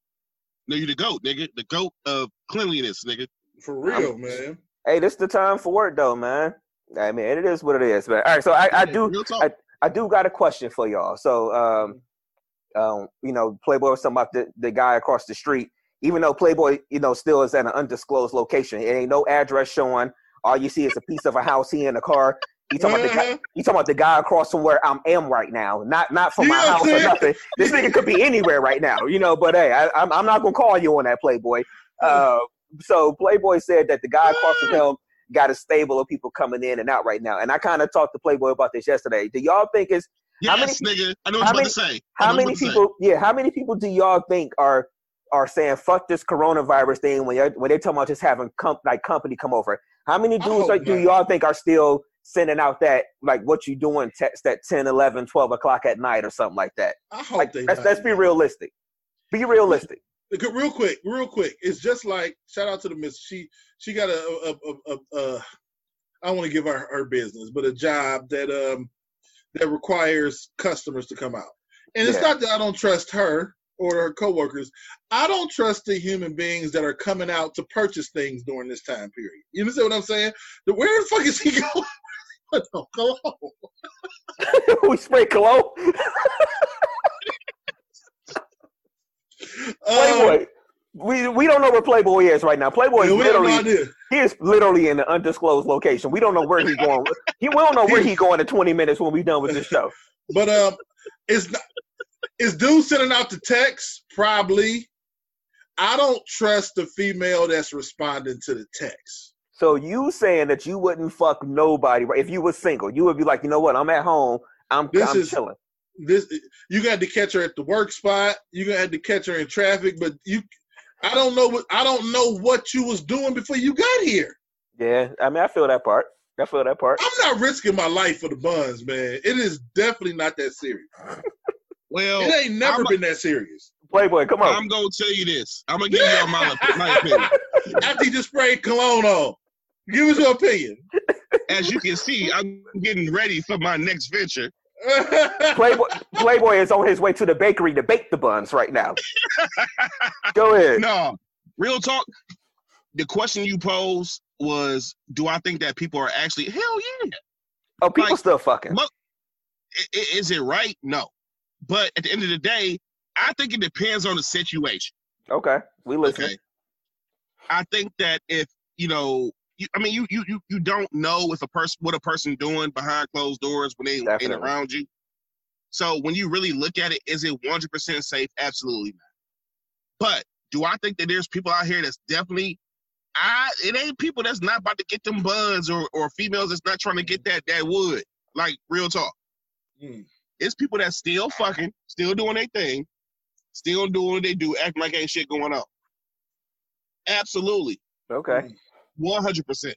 No, you the goat, nigga. The goat of cleanliness, nigga. For real, I'm, man. Hey, this is the time for it, though, man. I mean, it is what it is, man. All right, so I, I do, I, I do got a question for y'all. So, um, um, you know, Playboy was talking about the, the guy across the street. Even though Playboy, you know, still is at an undisclosed location, it ain't no address showing. All you see is a piece of a house. He in a car. You talking about the guy? You talking about the guy across from where I'm am right now? Not not from my yeah, house man. Or nothing. This nigga could be anywhere right now, you know. But hey, I, I'm I'm not gonna call you on that, Playboy. Uh, So Playboy said that the guy across from him got a stable of people coming in and out right now. And I kind of talked to Playboy about this yesterday. Do y'all think it's yes, how many, nigga? I know what you're about to say. How many people? Yeah, how many people do y'all think are are saying "fuck this coronavirus thing" when you're, when they're talking about just having comp, like company come over? How many dudes are, do y'all think are still sending out that like "what you doing" text at ten, eleven, twelve o'clock at night or something like that? I hope like, they. Let's, let's be realistic. Be realistic. Real quick, real quick. It's just like, shout out to the miss. She she got a, a, a, a, a I don't want to give her her business, but a job that um that requires customers to come out. And yeah. It's not that I don't trust her or her coworkers. I don't trust the human beings that are coming out to purchase things during this time period. You understand what I'm saying? Where the fuck is he going? What the cologne? We spray cologne? Playboy. Um, we we don't know where Playboy is right now. Playboy is yeah, literally he is literally in an undisclosed location. We don't know where he's going. He, we don't know where he's going in twenty minutes when we're done with this show. But um, is not, is dude sending out the text? Probably. I don't trust the female that's responding to the text. So you saying that you wouldn't fuck nobody, right? If you were single, you would be like, you know what? I'm at home. I'm this I'm is, chilling. This you got to catch her at the work spot. You gonna have to catch her in traffic. But you, I don't know what I don't know what you was doing before you got here. Yeah, I mean, I feel that part. I feel that part. I'm not risking my life for the buns, man. It is definitely not that serious. Well, it ain't never I'm, been that serious. Playboy, come on. I'm gonna tell you this. I'm gonna give y'all my, my opinion. After you just sprayed cologne on, give us your opinion. As you can see, I'm getting ready for my next venture. Playboy, Playboy is on his way to the bakery to bake the buns right now. Go ahead. No, real talk. The question you posed was, do I think that people are actually, hell yeah. Oh, people like, still fucking. Look, is it right? No. But at the end of the day, I think it depends on the situation. Okay. We listen. Okay. I think that if, you know, You, I mean, you you you you don't know if a person what a person doing behind closed doors when they ain't around you. So when you really look at it, is it one hundred percent safe? Absolutely not. But do I think that there's people out here that's definitely, I it ain't people that's not about to get them buds or or females that's not trying to get that that wood. Like real talk, mm. It's people that's still fucking, still doing their thing, still doing what they do, acting like ain't shit going on. Absolutely. Okay. Mm. one hundred percent.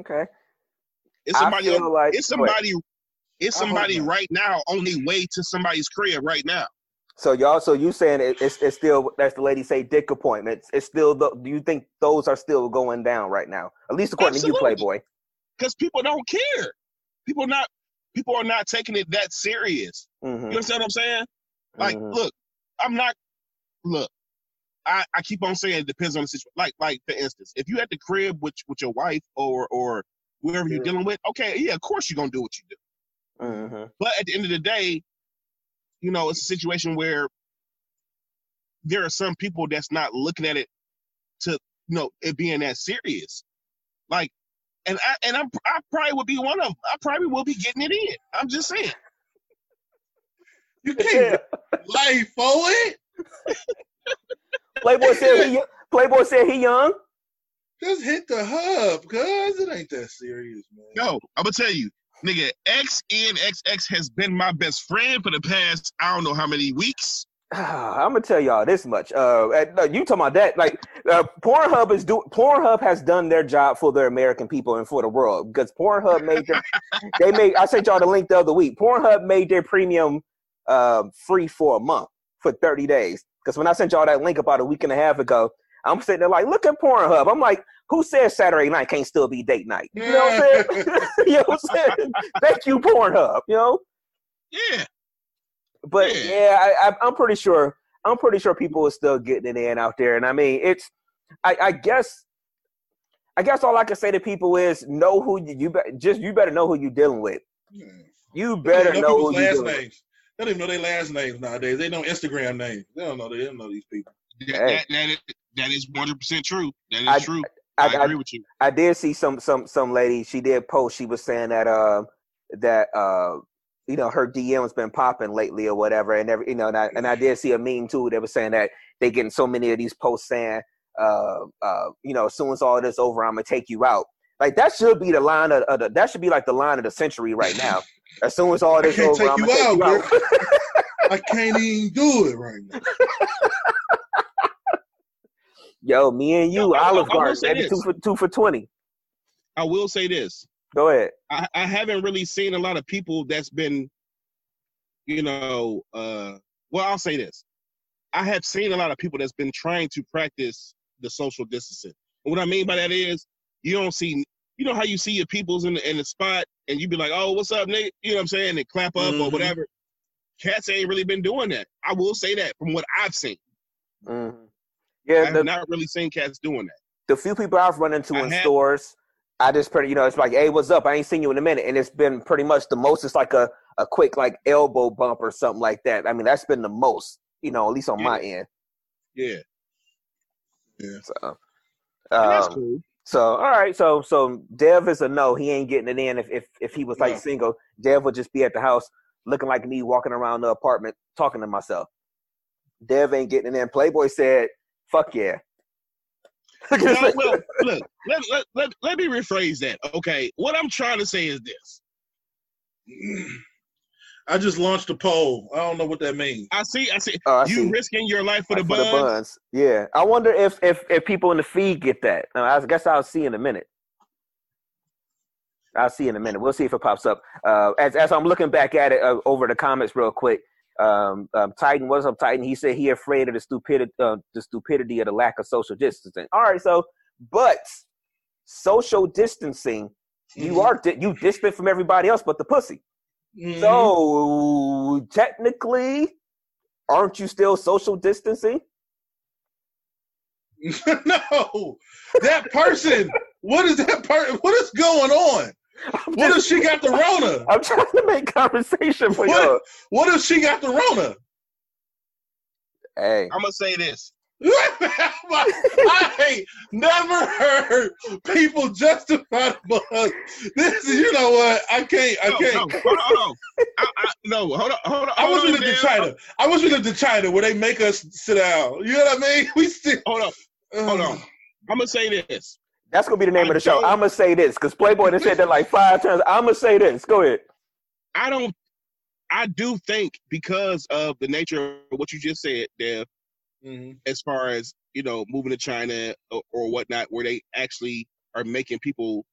Okay. It's somebody, like, it's somebody, wait. it's somebody right now on the way to somebody's crib right now. So y'all, so you saying it, it's it's still, as the lady say, dick appointments. It's still, the, do you think those are still going down right now? At least according Absolutely. to you, Playboy. Because people don't care. People not, people are not taking it that serious. Mm-hmm. You understand what I'm saying? Like, mm-hmm. look, I'm not, look. I, I keep on saying it depends on the situation. Like, like for instance, if you at the crib with with your wife or or whoever you're dealing with, okay, yeah, of course you're gonna do what you do. Uh-huh. But at the end of the day, you know, it's a situation where there are some people that's not looking at it to, you know, it being that serious. Like, and I and I'm I probably would be one of them. I probably will be getting it in. I'm just saying. You can't yeah. lay for it. Playboy said he. Playboy said he young. Just hit the hub, cause it ain't that serious, man. No, I'm gonna tell you, nigga. X N X X has been my best friend for the past I don't know how many weeks. I'm gonna tell y'all this much. Uh, you talking about that? Like, uh, Pornhub is do. Pornhub has done their job for the American people and for the world because Pornhub made them. They made. I sent y'all the link the other week. Pornhub made their premium uh, free for a month for thirty days. Because when I sent y'all that link about a week and a half ago, I'm sitting there like, look at Pornhub. I'm like, who says Saturday night can't still be date night? You know what I'm saying? You know what I'm saying? Thank you, Pornhub. You know? Yeah. But yeah, yeah I, I, I'm pretty sure. I'm pretty sure people are still getting it in out there. And I mean, it's. I, I guess. I guess all I can say to people is know who you, you be, just you better know who you're dealing with. You better know who you're dealing with. They don't even know their last names nowadays. They know Instagram names. They don't know. They don't know these people. Hey. That, that, that is one hundred percent true. That is I, true. I, I agree I, with you. I did see some some some lady. She did post. She was saying that uh that uh you know her D M's been popping lately or whatever. And every you know and I and I did see a meme too. That was saying that they getting so many of these posts saying uh uh you know as soon as all this over, I'm gonna take you out. Like that should be the line of, of the, that should be like the line of the century right now. As soon as all this over, I'm gonna take you out. I can't even do it right now. Yo, me and you, Yo, Olive Garden, maybe two for two for twenty. I will say this. Go ahead. I, I haven't really seen a lot of people that's been, you know, uh, well, I'll say this. I have seen a lot of people that's been trying to practice the social distancing. And what I mean by that is you don't see, you know how you see your peoples in the, in the spot and you be like, oh, what's up, nigga? You know what I'm saying? And clap up mm-hmm. or whatever. Cats ain't really been doing that. I will say that from what I've seen. Mm-hmm. Yeah, I have the, not really seen cats doing that. The few people I've run into I in have, stores, I just pretty, you know, it's like, hey, what's up? I ain't seen you in a minute. And it's been pretty much the most, it's like a, a quick like elbow bump or something like that. I mean, that's been the most, you know, at least on yeah. my end. Yeah. Yeah. So, um, that's cool. So, all right. So, so Dev is a no. He ain't getting it in. If if, if he was like yeah. single, Dev would just be at the house looking like me, walking around the apartment, talking to myself. Dev ain't getting it in. Playboy said, fuck yeah. No, well, look, let, let, let, let me rephrase that. Okay. What I'm trying to say is this. I just launched a poll. I don't know what that means. I see. I see. Oh, I you see. Risking your life for, the, for buns? the buns. Yeah. I wonder if, if, if people in the feed get that. I guess I'll see in a minute. I'll see in a minute. We'll see if it pops up. Uh, as as I'm looking back at it uh, over the comments real quick, um, um, Titan, what's up, Titan? He said he afraid of the stupidity, uh, the stupidity of the lack of social distancing. All right. So, but social distancing, you are di- you distant from everybody else but the pussy. Mm-hmm. So technically, aren't you still social distancing? No, that person. What is that person? What is going on? I'm what just, if she got the Rona? I'm trying to make conversation for what, y'all. What if she got the Rona? Hey, I'm gonna say this. I ain't never heard people justify the buzz. This is, you know what? I can't. I no, can't. No, hold on, hold on. I, I, no, hold on, hold on. I wish we lived in China. I wish we lived in China where they make us sit down. You know what I mean? We sit. Hold on, hold on. I'm gonna say this. That's gonna be the name I of the show. I'm gonna say this because Playboy has said that like five times. I'm gonna say this. Go ahead. I don't. I do think because of the nature of what you just said, Dev. Mm-hmm. As far as, you know, moving to China or, or whatnot, where they actually are making people,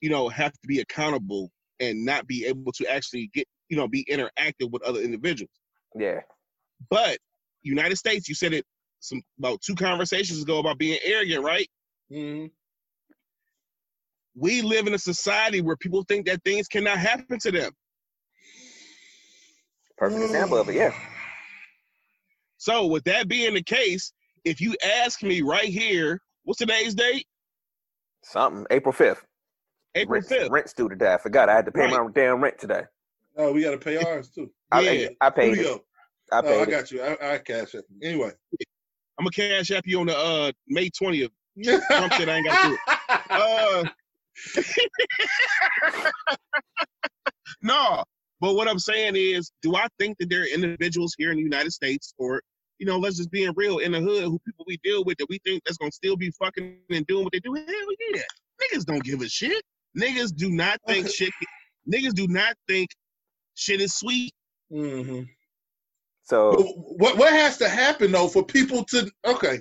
you know, have to be accountable and not be able to actually get, you know, be interactive with other individuals. Yeah. But United States, you said it some about two conversations ago about being arrogant, right? Mm-hmm. We live in a society where people think that things cannot happen to them. Perfect example of it, yeah. So, with that being the case, if you ask me right here, what's today's date? Something. April fifth. April rent, fifth. Rent's due today. I forgot. I had to pay right. my damn rent today. Oh, we got to pay ours, too. I, yeah. I paid Here it. Go. I paid oh, I got it. you. I, I cash app. Anyway. I'm going to cash app you on the uh, May twentieth. Trump said I ain't got to do it. Uh... no. But what I'm saying is, do I think that there are individuals here in the United States or, you know, let's just be real, in the hood, who people we deal with that we think that's going to still be fucking and doing what they do? Hell yeah. Niggas don't give a shit. Niggas do not think shit. Niggas do not think shit is sweet. Mm-hmm. So what what has to happen, though, for people to, okay.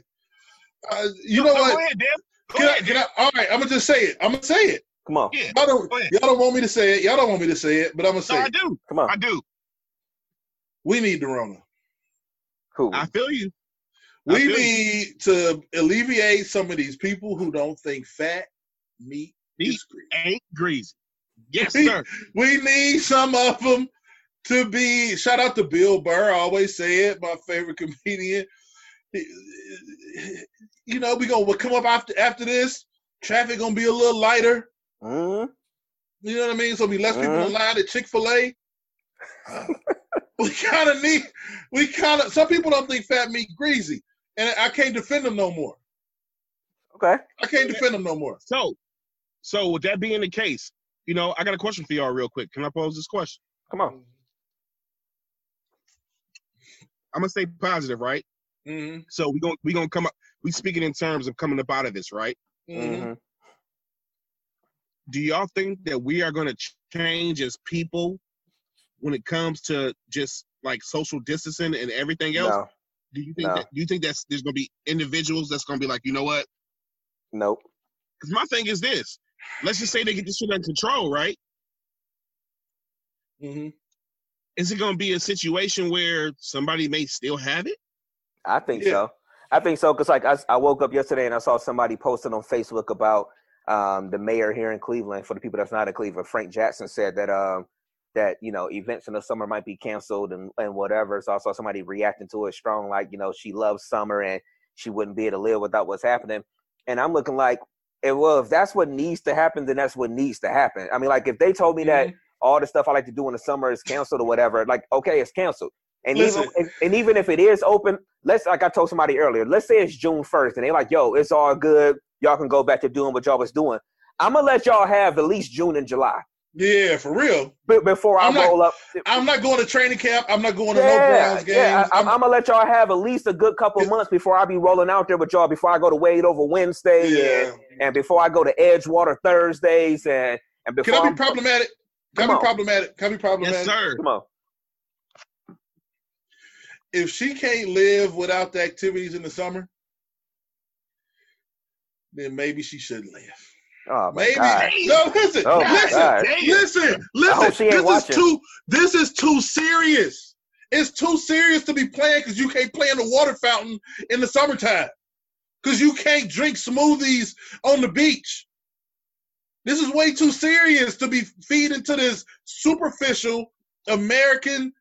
Uh, you no, know no, what? Go ahead, Deb. Go can ahead, I, can I, all right, I'm going to just say it. I'm going to say it. Come on. Yeah, y'all, don't, y'all don't want me to say it. Y'all don't want me to say it, but I'm going to say it. No, I do. Come on. I do. We need the Rona. Cool. I feel you. I we feel need you. to alleviate some of these people who don't think fat meat, meat is greasy. ain't greasy. Yes, we, sir. We need some of them to be, shout out to Bill Burr. I always say it, my favorite comedian. You know, we're going to come up after, after this. Traffic going to be a little lighter. Mm-hmm. You know what I mean? So be less people mm-hmm. in line at Chick-fil-A. we kind of need, we kind of, some people don't think fat meat greasy. And I can't defend them no more. Okay. I can't defend them no more. So, so with that being the case, you know, I got a question for y'all real quick. Can I pose this question? Come on. I'm going to stay positive, right? Mm-hmm. So we're going we gonna come up, we speaking in terms of coming up out of this, right? Mm-hmm. Mm-hmm. Do y'all think that we are going to change as people when it comes to just like social distancing and everything else? No. Do you think no. that, do you think that's there's going to be individuals that's going to be like, you know what? Nope. Because my thing is this: let's just say they get this shit under control, right? Mm-hmm. is it going to be a situation where somebody may still have it? I think yeah. so. I think so because, like, I, I woke up yesterday and I saw somebody posted on Facebook about um, the mayor here in Cleveland. For the people that's not in Cleveland, Frank Jackson said that um, that you know events in the summer might be canceled and, and whatever. So I saw somebody reacting to it strong, like you know she loves summer and she wouldn't be able to live without what's happening. And I'm looking like, well, if that's what needs to happen, then that's what needs to happen. I mean, like, if they told me mm-hmm. that all the stuff I like to do in the summer is canceled or whatever, like, okay, it's canceled. And Listen. even and even if it is open, let's like I told somebody earlier, let's say it's June first and they're like, yo, it's all good. Y'all can go back to doing what y'all was doing. I'm going to let y'all have at least June and July. Yeah, for real. But before I I'm roll not, up. I'm not going to training camp. I'm not going to yeah, no Browns games. Yeah, I, I'm, I'm going to let y'all have at least a good couple yeah. months before I be rolling out there with y'all, before I go to Wade over Wednesday yeah. and, and before I go to Edgewater Thursdays. and, and before Can I be I'm, problematic? Can I be problematic? Can I be problematic? Yes, sir. Come on. If she can't live without the activities in the summer, then maybe she shouldn't live. Oh, my maybe. God. No, listen, oh, listen, listen, listen. This watching. is too. This is too serious. It's too serious to be playing because you can't play in the water fountain in the summertime because you can't drink smoothies on the beach. This is way too serious to be feeding to this superficial American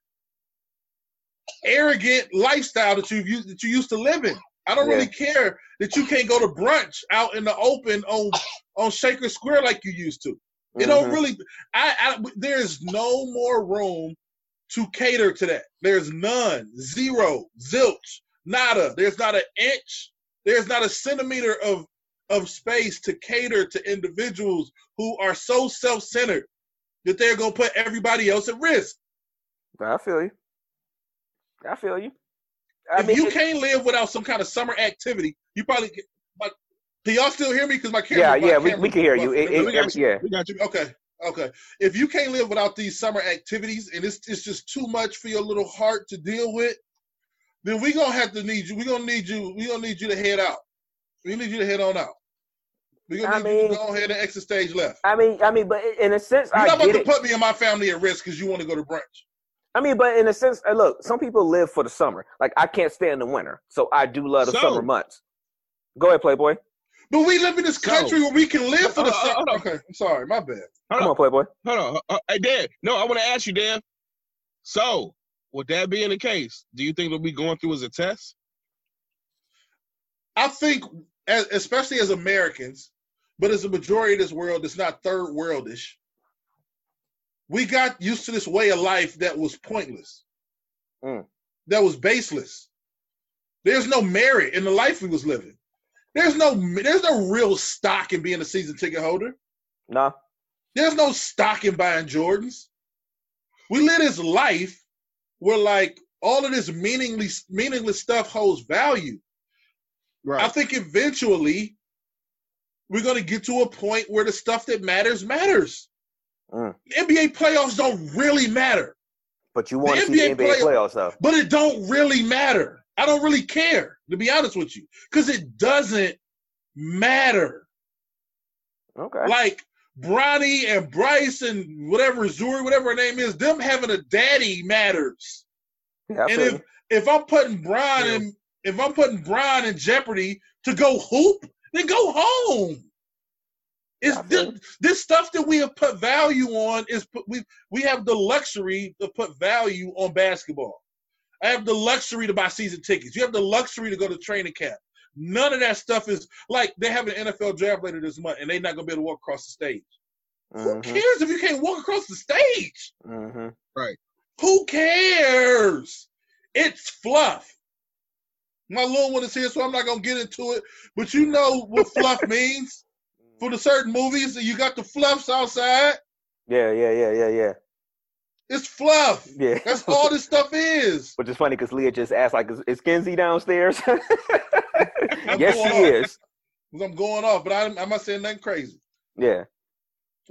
arrogant lifestyle that you used that you used to live in. I don't yeah. really care that you can't go to brunch out in the open on on Shaker Square like you used to. Mm-hmm. It don't really. I, I there is no more room to cater to that. There's none, zero, zilch, nada. There's not an inch. There's not a centimeter of. of space to cater to individuals who are so self-centered that they're going to put everybody else at risk. I feel you. I feel you. I if mean, you can't live without some kind of summer activity, you probably – can y'all still hear me? Because my camera – Yeah, my yeah, camera, we, we can hear you. It, it, we got you. Yeah. We got you. Okay, okay. If you can't live without these summer activities and it's it's just too much for your little heart to deal with, then we're going to have to need you. We're going to need you. We're going to need you to head out. We need you to head on out. We're going to need mean, you to go ahead and exit stage left. I mean, I mean, but in a sense, You're I You're not about to put me and my family at risk because you want to go to brunch. I mean, but in a sense, look, some people live for the summer. Like, I can't stand the winter, so I do love the so, summer months. Go ahead, Playboy. But we live in this country so, where we can live for the summer. Uh, okay, I'm sorry. My bad. Come on, on Playboy. Hold on. Uh, hey, Dan. No, I want to ask you, Dan. So, with that being the case, do you think what we're going through is a test? I think, as, especially as Americans, but as a majority of this world, it's not third worldish. We got used to this way of life that was pointless, mm. that was baseless. There's no merit in the life we was living. There's no, there's no real stock in being a season ticket holder. No. Nah. There's no stock in buying Jordans. We live this life where, like, all of this meaningless, meaningless stuff holds value. Right. I think eventually we're going to get to a point where the stuff that matters matters. Mm. N B A playoffs don't really matter. But you want the to N B A see the N B A play- playoffs, though. But it don't really matter. I don't really care, to be honest with you, because it doesn't matter. Okay. Like Bronny and Bryce and whatever, Zuri, whatever her name is, them having a daddy matters. Yeah, and if, if I'm putting Bron yeah. and – If I'm putting Bron in jeopardy to go hoop, then go home. It's this, this stuff that we have put value on is put, we we have the luxury to put value on basketball. I have the luxury to buy season tickets. You have the luxury to go to training camp. None of that stuff is like they have an N F L draft later this month, and they're not gonna be able to walk across the stage. Mm-hmm. Who cares if you can't walk across the stage? Mm-hmm. Right? Who cares? It's fluff. My little one is here, so I'm not going to get into it. But you know what fluff means for the certain movies. You got the fluffs outside. Yeah, yeah, yeah, yeah, yeah. It's fluff. Yeah. That's all this stuff is. Which is funny because Leah just asked, like, is, is Kenzie downstairs? Yes, she is. I'm going off, but I, I'm not saying nothing crazy. Yeah.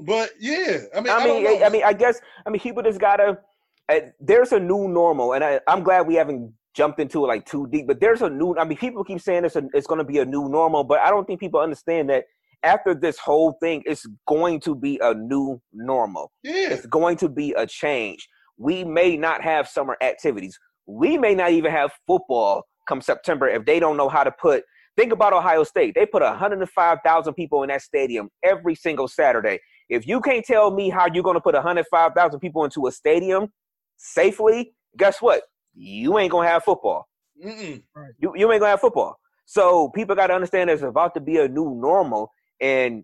But, yeah. I mean, I, I, mean, don't know. I mean, I guess, I mean, people just got to uh, – there's a new normal, and I, I'm glad we haven't – jumped into it like too deep, but there's a new, I mean, people keep saying it's, a, it's going to be a new normal, but I don't think people understand that after this whole thing, it's going to be a new normal. Yeah. It's going to be a change. we may not have summer activities. We may not even have football come September if they don't know how to put – think about Ohio State. They put one hundred five thousand people in that stadium every single Saturday. If you can't tell me how you're going to put one hundred five thousand people into a stadium safely, guess what? You ain't going to have football. Mm-mm. You, you ain't going to have football. So people got to understand there's about to be a new normal and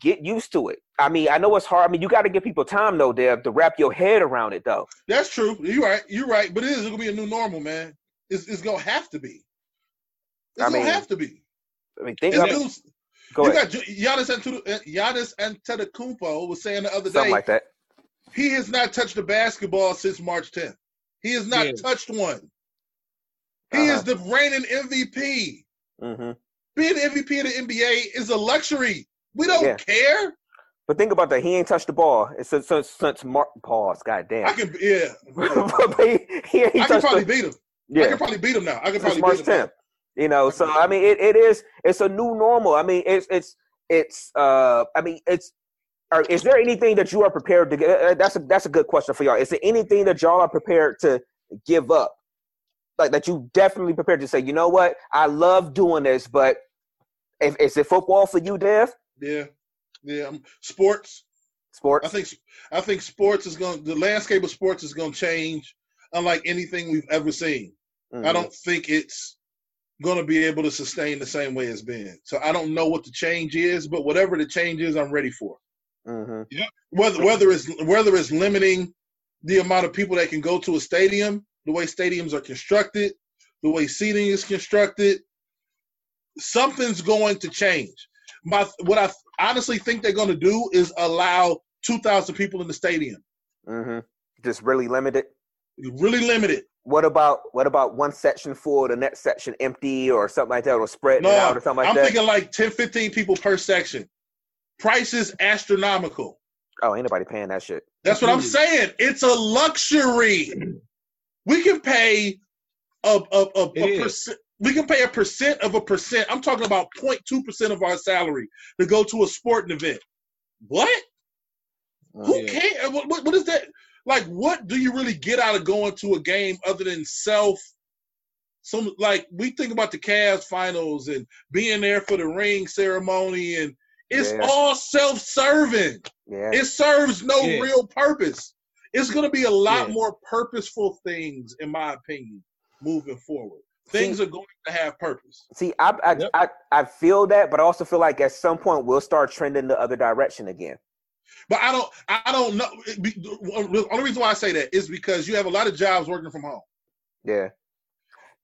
get used to it. I mean, I know it's hard. I mean, you got to give people time, though, Dev, to wrap your head around it, though. That's true. You're right. You're right. But it is going to be a new normal, man. It's, it's going to have to be. It's I mean, going to have to be. I mean, think about it. Go ahead. You got Giannis Antetokounmpo was saying the other day. Something like that. He has not touched a basketball since March tenth. He has not yeah. touched one. He uh-huh. is the reigning M V P. Mm-hmm. Being the M V P of the N B A is a luxury. We don't yeah. care. But think about that. He ain't touched the ball since since, since Mark Paul's. Goddamn. I can yeah. he, he ain't I can probably the, beat him. Yeah. I can probably beat him now. I can probably since beat March tenth. Him. You know, so I mean, it, it is it's a new normal. I mean, it's it's it's. Uh, I mean, it's. Are, is there anything that you are prepared to? Uh, that's a that's a good question for y'all. Is there anything that y'all are prepared to give up? Like that you definitely prepared to say, you know what, I love doing this, but if, is it football for you, Dev? Yeah, yeah. Sports, sports. I think I think sports is going. The landscape of sports is going to change, unlike anything we've ever seen. Mm-hmm. I don't think it's going to be able to sustain the same way it's been. So I don't know what the change is, but whatever the change is, I'm ready for. Mm-hmm. Yeah. Whether whether it's whether it's limiting the amount of people that can go to a stadium, the way stadiums are constructed, the way seating is constructed, something's going to change. My what I honestly think they're going to do is allow two thousand people in the stadium. Mm-hmm. Just really limited. Really limited. What about what about one section full, the next section empty, or something like that, or spreading no, it out, or something like I'm that? I'm thinking like ten, fifteen people per section. Price is astronomical. Oh, ain't nobody paying that shit. That's what I'm saying. It's a luxury. We can pay a a, a, a percent. We can pay a percent of a percent. I'm talking about zero point two percent of our salary to go to a sporting event. What? Oh, Who yeah. cares? What, what, what is that? Like, what do you really get out of going to a game other than self? Some like we think about the Cavs finals and being there for the ring ceremony, and it's yeah. all self-serving. Yeah. It serves no yeah. real purpose. It's going to be a lot yeah. more purposeful things, in my opinion, moving forward. Things see, are going to have purpose. See, I I, yep. I I feel that, but I also feel like at some point we'll start trending the other direction again. But I don't, I don't know. The only reason why I say that is because you have a lot of jobs working from home. Yeah,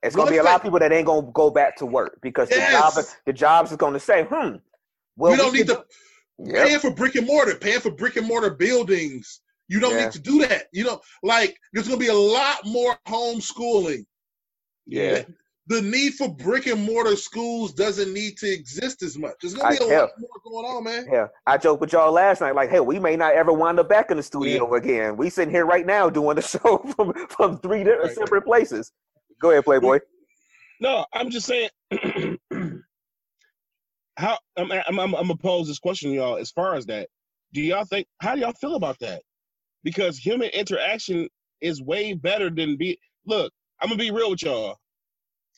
it's gonna Look be a lot of people that ain't gonna go back to work because yes. the job, the jobs is gonna say, "Hmm, well, we don't we need to yep. paying for brick and mortar, paying for brick and mortar buildings. You don't yeah. need to do that. You know, like there's gonna be a lot more homeschooling. Yeah, the, the need for brick and mortar schools doesn't need to exist as much. There's gonna be I, a hell, lot more going on, man. Yeah, I joked with y'all last night, like, hey, we may not ever wind up back in the studio yeah. again. We sitting here right now doing the show from, from three different right. separate places. Go ahead, Playboy. No, I'm just saying. how I'm I'm I'm gonna pose this question to y'all as far as that. Do y'all think? How do y'all feel about that? Because human interaction is way better than be. Look. I'm gonna be real with y'all.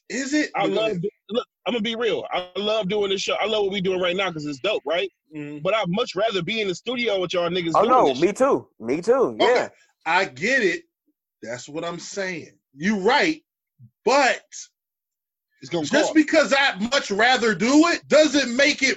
Is it? I love. Look, I'm gonna be real. I love doing this show. I love what we doing right now because it's dope, right? Mm-hmm. But I'd much rather be in the studio with y'all niggas. Oh doing no, this me shit. too. Me too. Yeah, okay. I get it. That's what I'm saying. You're right, but it's gonna just cost. Because I'd much rather do it doesn't make it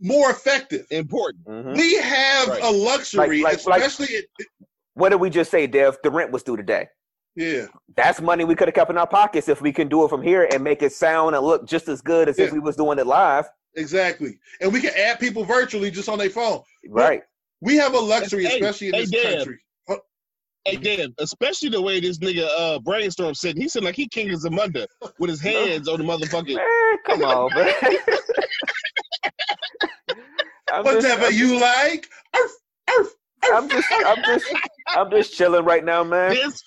more effective. Important. Mm-hmm. We have right. a luxury, like, like, especially. Like, it, what did we just say, Dev? The rent was due today. Yeah, that's money we could have kept in our pockets if we can do it from here and make it sound and look just as good as yeah. if we was doing it live. Exactly, and we can add people virtually just on their phone. Right. But we have a luxury, hey, especially in hey, this Deb. country. Huh? Hey, Deb, especially the way this nigga uh, brainstorm said. He said like he King of Zamunda with his hands on the motherfucking. Man, come on, man. Whatever just, you just, like. Arf, arf, arf, I'm just, I'm just, I'm just chilling right now, man. This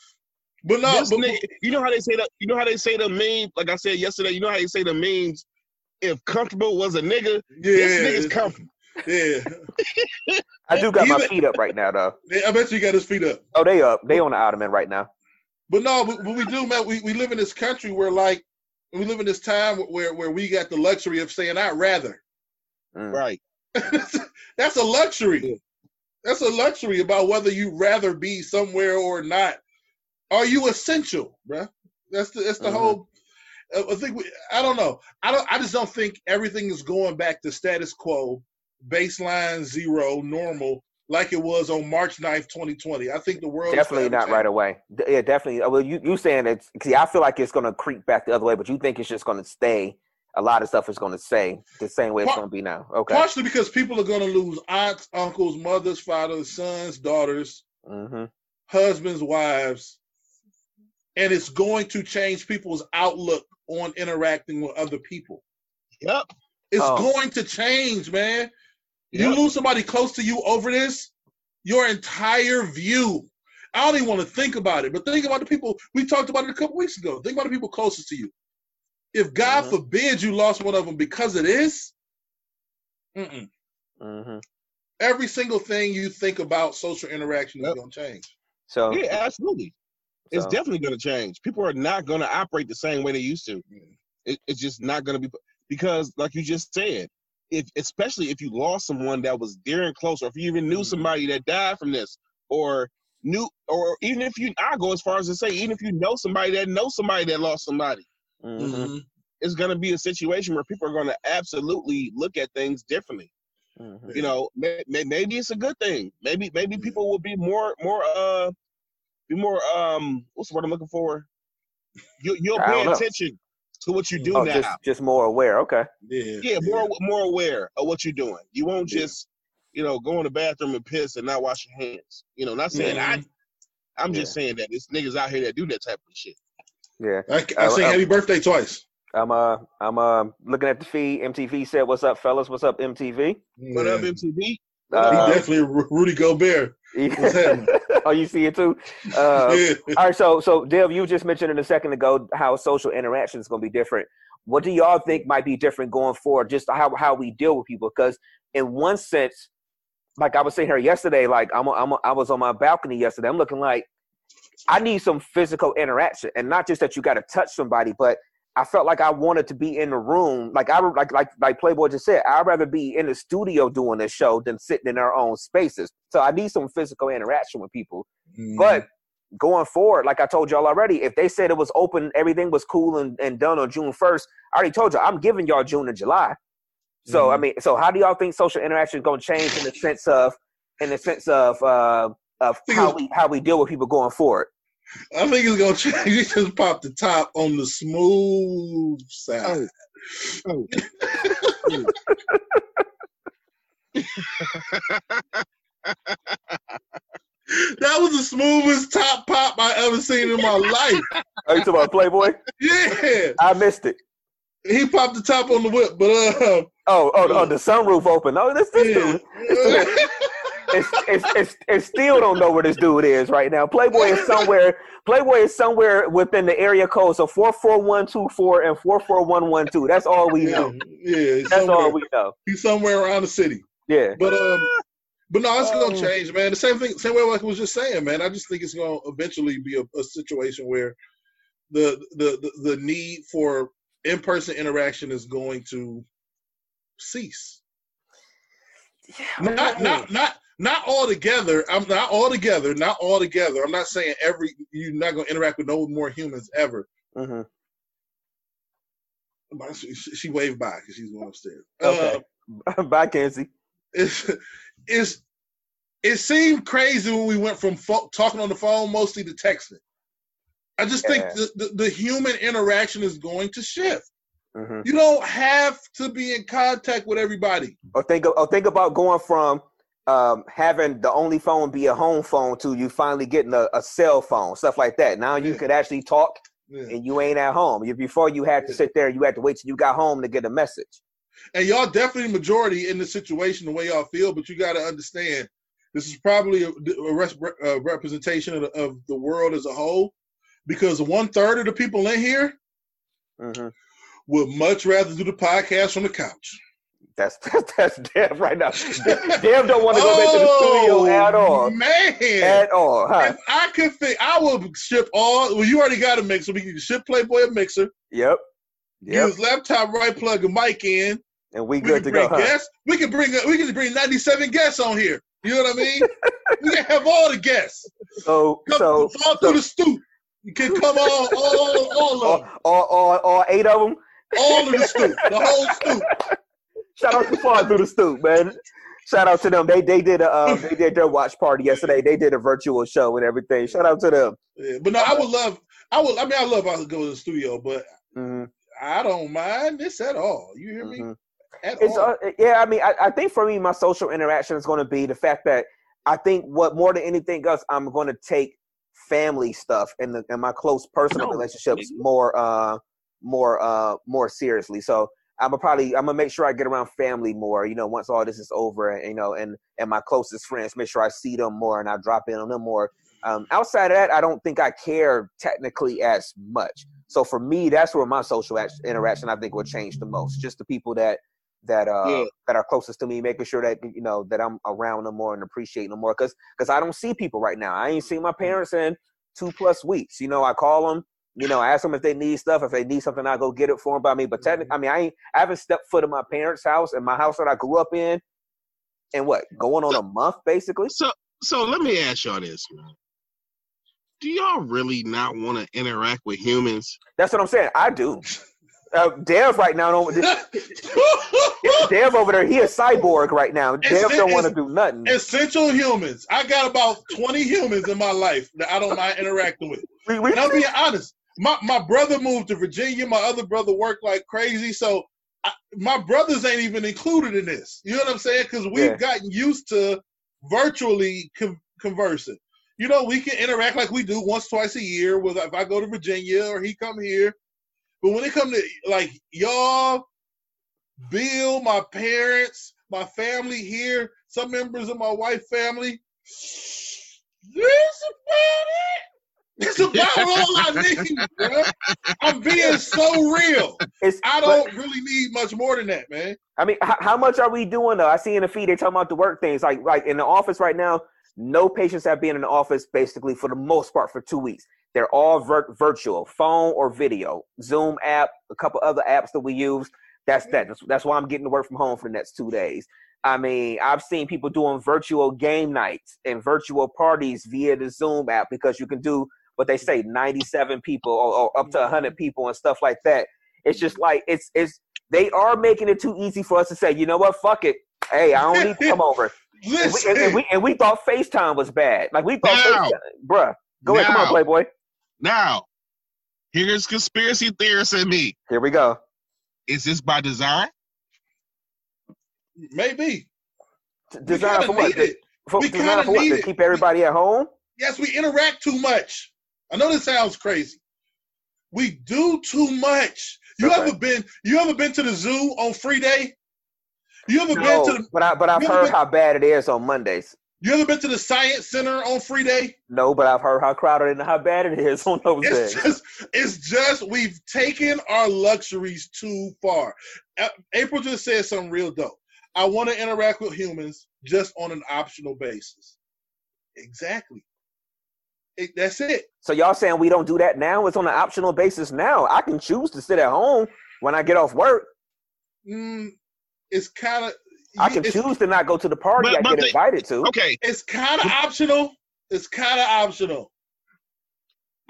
But no, but, nigga, you know how they say that. You know how they say the meme. Like I said yesterday, you know how they say the memes. If comfortable was a nigga, yeah, this nigga's comfortable. Yeah. I do got Even, my feet up right now, though. I bet you got his feet up. Oh, they up. They on the ottoman right now. But no, what we do, man, we, we live in this country where, like, we live in this time where, where we got the luxury of saying, I'd rather. Mm. Right. That's a luxury. That's a luxury about whether you'd rather be somewhere or not. Are you essential, bruh? That's the, that's the mm-hmm. whole... I think we, I don't know. I don't. I just don't think everything is going back to status quo, baseline zero, normal, like it was on March ninth, twenty twenty. I think the world definitely not right away. D- yeah, definitely. Well, you you saying it? See, I feel like it's going to creep back the other way, but you think it's just going to stay. A lot of stuff is going to stay the same way Par- it's going to be now. Okay. Partially because people are going to lose aunts, uncles, mothers, fathers, sons, daughters, mm-hmm. husbands, wives, and it's going to change people's outlook on interacting with other people. Yep. It's oh. going to change, man. Yep. You lose somebody close to you over this, your entire view. I don't even want to think about it, but think about the people, we talked about it a couple weeks ago. Think about the people closest to you. If God mm-hmm. forbid you lost one of them because of this, mm-mm. Mm-hmm. every single thing you think about social interaction yep. is going to change. So yeah, absolutely. It's so. definitely going to change. People are not going to operate the same way they used to. It, it's just not going to be because, like you just said, if especially if you lost someone that was dear and close, or if you even knew somebody that died from this, or knew, or even if you, I go as far as to say, even if you know somebody that knows somebody that lost somebody, mm-hmm. it's going to be a situation where people are going to absolutely look at things differently. Mm-hmm. You know, may, may, maybe it's a good thing. Maybe maybe mm-hmm. people will be more more. Uh, Be more, um, what's the word I'm looking for? You, you'll pay attention to what you do oh, now. Just, just more aware, okay. Yeah, yeah, more more aware of what you're doing. You won't yeah. just, you know, go in the bathroom and piss and not wash your hands. You know, not saying mm-hmm. I, I'm yeah. just saying that it's niggas out here that do that type of shit. Yeah. I, I say uh, happy uh, birthday twice. I'm uh, I'm uh, looking at the feed. M T V said, what's up, fellas? What's up, M T V? Yeah. What up, M T V? Uh, he definitely Rudy Gobert. What's happening? Oh, you see it too? Uh, yeah. All right, so so Dev, you just mentioned in a second ago how social interaction is going to be different. What do y'all think might be different going forward, just how, how we deal with people? Because in one sense, like I was sitting here yesterday, like I'm a, I'm a, I was on my balcony yesterday. I'm looking like I need some physical interaction, and not just that you got to touch somebody, but I felt like I wanted to be in the room. Like I like like like Playboy just said, I'd rather be in the studio doing this show than sitting in our own spaces. So I need some physical interaction with people. Mm. But going forward, like I told y'all already, if they said it was open, everything was cool and, and done on June first, I already told y'all, I'm giving y'all June and July. So mm. I mean, so how do y'all think social interaction is gonna change in the sense of in the sense of uh, of how we how we deal with people going forward? I think it's gonna change. You just popped the top on the smooth side. Oh. Oh. That was the smoothest top pop I ever seen in my life. Are you talking about Playboy? Yeah, I missed it. He popped the top on the whip, but uh, oh, oh, oh the sunroof open. Oh, that's this yeah. dude. It's the- It's, it's, it's, it's still don't know where this dude is right now. Playboy is somewhere. Playboy is somewhere within the area code. So four four one two four and four four one one two. That's all we know. Yeah, yeah that's all we know. He's somewhere around the city. Yeah, but um, but no, it's gonna um, change, man. The same thing, same way like I was just saying, man. I just think it's gonna eventually be a, a situation where the the the, the need for in person interaction is going to cease. Yeah, not, not not not all together. I'm not all together. Not all together. I'm not saying every you're not gonna interact with no more humans ever. Mm-hmm. She, she waved bye because she's going upstairs. Okay. Uh, bye, Kenzie. It's it's it seemed crazy when we went from fo- talking on the phone mostly to texting. I just yeah. think the, the the human interaction is going to shift. Mm-hmm. You don't have to be in contact with everybody. Or think, or think about going from um, having the only phone be a home phone to you finally getting a, a cell phone, stuff like that. Now you yeah. could actually talk, yeah. and you ain't at home. You, before you had yeah. to sit there, you had to wait till you got home to get a message. And y'all definitely majority in the situation the way y'all feel, but you got to understand this is probably a, a, res, a representation of the, of the world as a whole, because one third of the people in here. Mm-hmm. Would much rather do the podcast on the couch. That's that's, that's Dev right now. Dev don't want to go oh, back to the studio at all. Man, at all. Huh? If I could think, I will ship all. Well, you already got a mixer. We can ship Playboy a mixer. Yep. Yep. Use laptop right plug a mic in, and we, we good to go. Huh? Guests. We can bring we can bring ninety-seven guests on here. You know what I mean? We can have all the guests. So come, so fall through so, the stoop. You can come all all all of them. All all, all, all eight of them. All of the stoop, the whole stoop. Shout out to Fall Through the Stoop, man. Shout out to them. They they did a uh, they did their watch party yesterday. They did a virtual show and everything. Shout out to them. Yeah, but no, I would love. I would. I mean, I love how to go to the studio, but mm-hmm. I don't mind this at all. You hear me? Mm-hmm. At it's, all. Uh, yeah, I mean, I, I think for me, my social interaction is going to be the fact that I think what more than anything else, I'm going to take family stuff and the, and my close personal no, relationships maybe. more. Uh, more uh more seriously. So I'm gonna probably I'm gonna make sure I get around family more, you know, once all this is over, and you know, and and my closest friends, make sure I see them more and I drop in on them more. Um outside of that, I don't think I care technically as much. So for me, that's where my social interaction I think will change the most. Just the people that that uh yeah. that are closest to me, making sure that, you know, that I'm around them more and appreciating them more, because because I don't see people right now. I ain't seen my parents in two plus weeks. You know, I call them. You know, I ask them if they need stuff. If they need something, I go get it for them by me. But technically, I mean, I ain't, I haven't stepped foot in my parents' house and my house that I grew up in, and what going on so, a month basically. So, so let me ask y'all this, man. Do y'all really not want to interact with humans? That's what I'm saying. I do. Uh, Dev right now don't. Dev over there, he a cyborg right now. It's, Dev don't want to do nothing. Essential humans. I got about twenty humans in my life that I don't mind interacting with. We, we, and I'm being honest. My my brother moved to Virginia. My other brother worked like crazy. So I, my brothers ain't even included in this. You know what I'm saying? Because we've yeah. gotten used to virtually con- conversing. You know, we can interact like we do once, twice a year. With if I go to Virginia or he come here. But when it come to like y'all, Bill, my parents, my family here, some members of my wife's family, this about it. It's about all I need, bro. I'm being so real. It's, I don't but, really need much more than that, man. I mean, how, how much are we doing, though? I see in the feed they're talking about the work things. Like, like in the office right now, no patients have been in the office basically for the most part for two weeks. They're all vir- virtual, phone or video, Zoom app, a couple other apps that we use. That's that. That's, that's why I'm getting to work from home for the next two days. I mean, I've seen people doing virtual game nights and virtual parties via the Zoom app because you can do what they say, ninety-seven people or, or up to one hundred people and stuff like that. It's just like, it's, it's, they are making it too easy for us to say, you know what, fuck it. Hey, I don't need to come over. And we, and, and, we, and we thought FaceTime was bad. Like, we thought, now, FaceTime, bruh, go now, ahead, come on, Playboy. Now, here's conspiracy theorists in me. Here we go. Is this by design? Maybe. Design for what? For, design for what? To keep everybody at home? Yes, we interact too much. I know this sounds crazy. We do too much. You okay. ever been? You ever been to the zoo on free day? You ever no, been to? The, but I but I've heard been, how bad it is on Mondays. You ever been to the science center on free day? No, but I've heard how crowded and how bad it is on those it's days. Just, it's just we've taken our luxuries too far. April just said something real dope. I want to interact with humans just on an optional basis. Exactly. It, that's it. So y'all saying we don't do that now? It's on an optional basis now. I can choose to sit at home when I get off work. Mm, it's kind of... I can choose to not go to the party but, I but get they, invited to. Okay. It's kind of optional. It's kind of optional.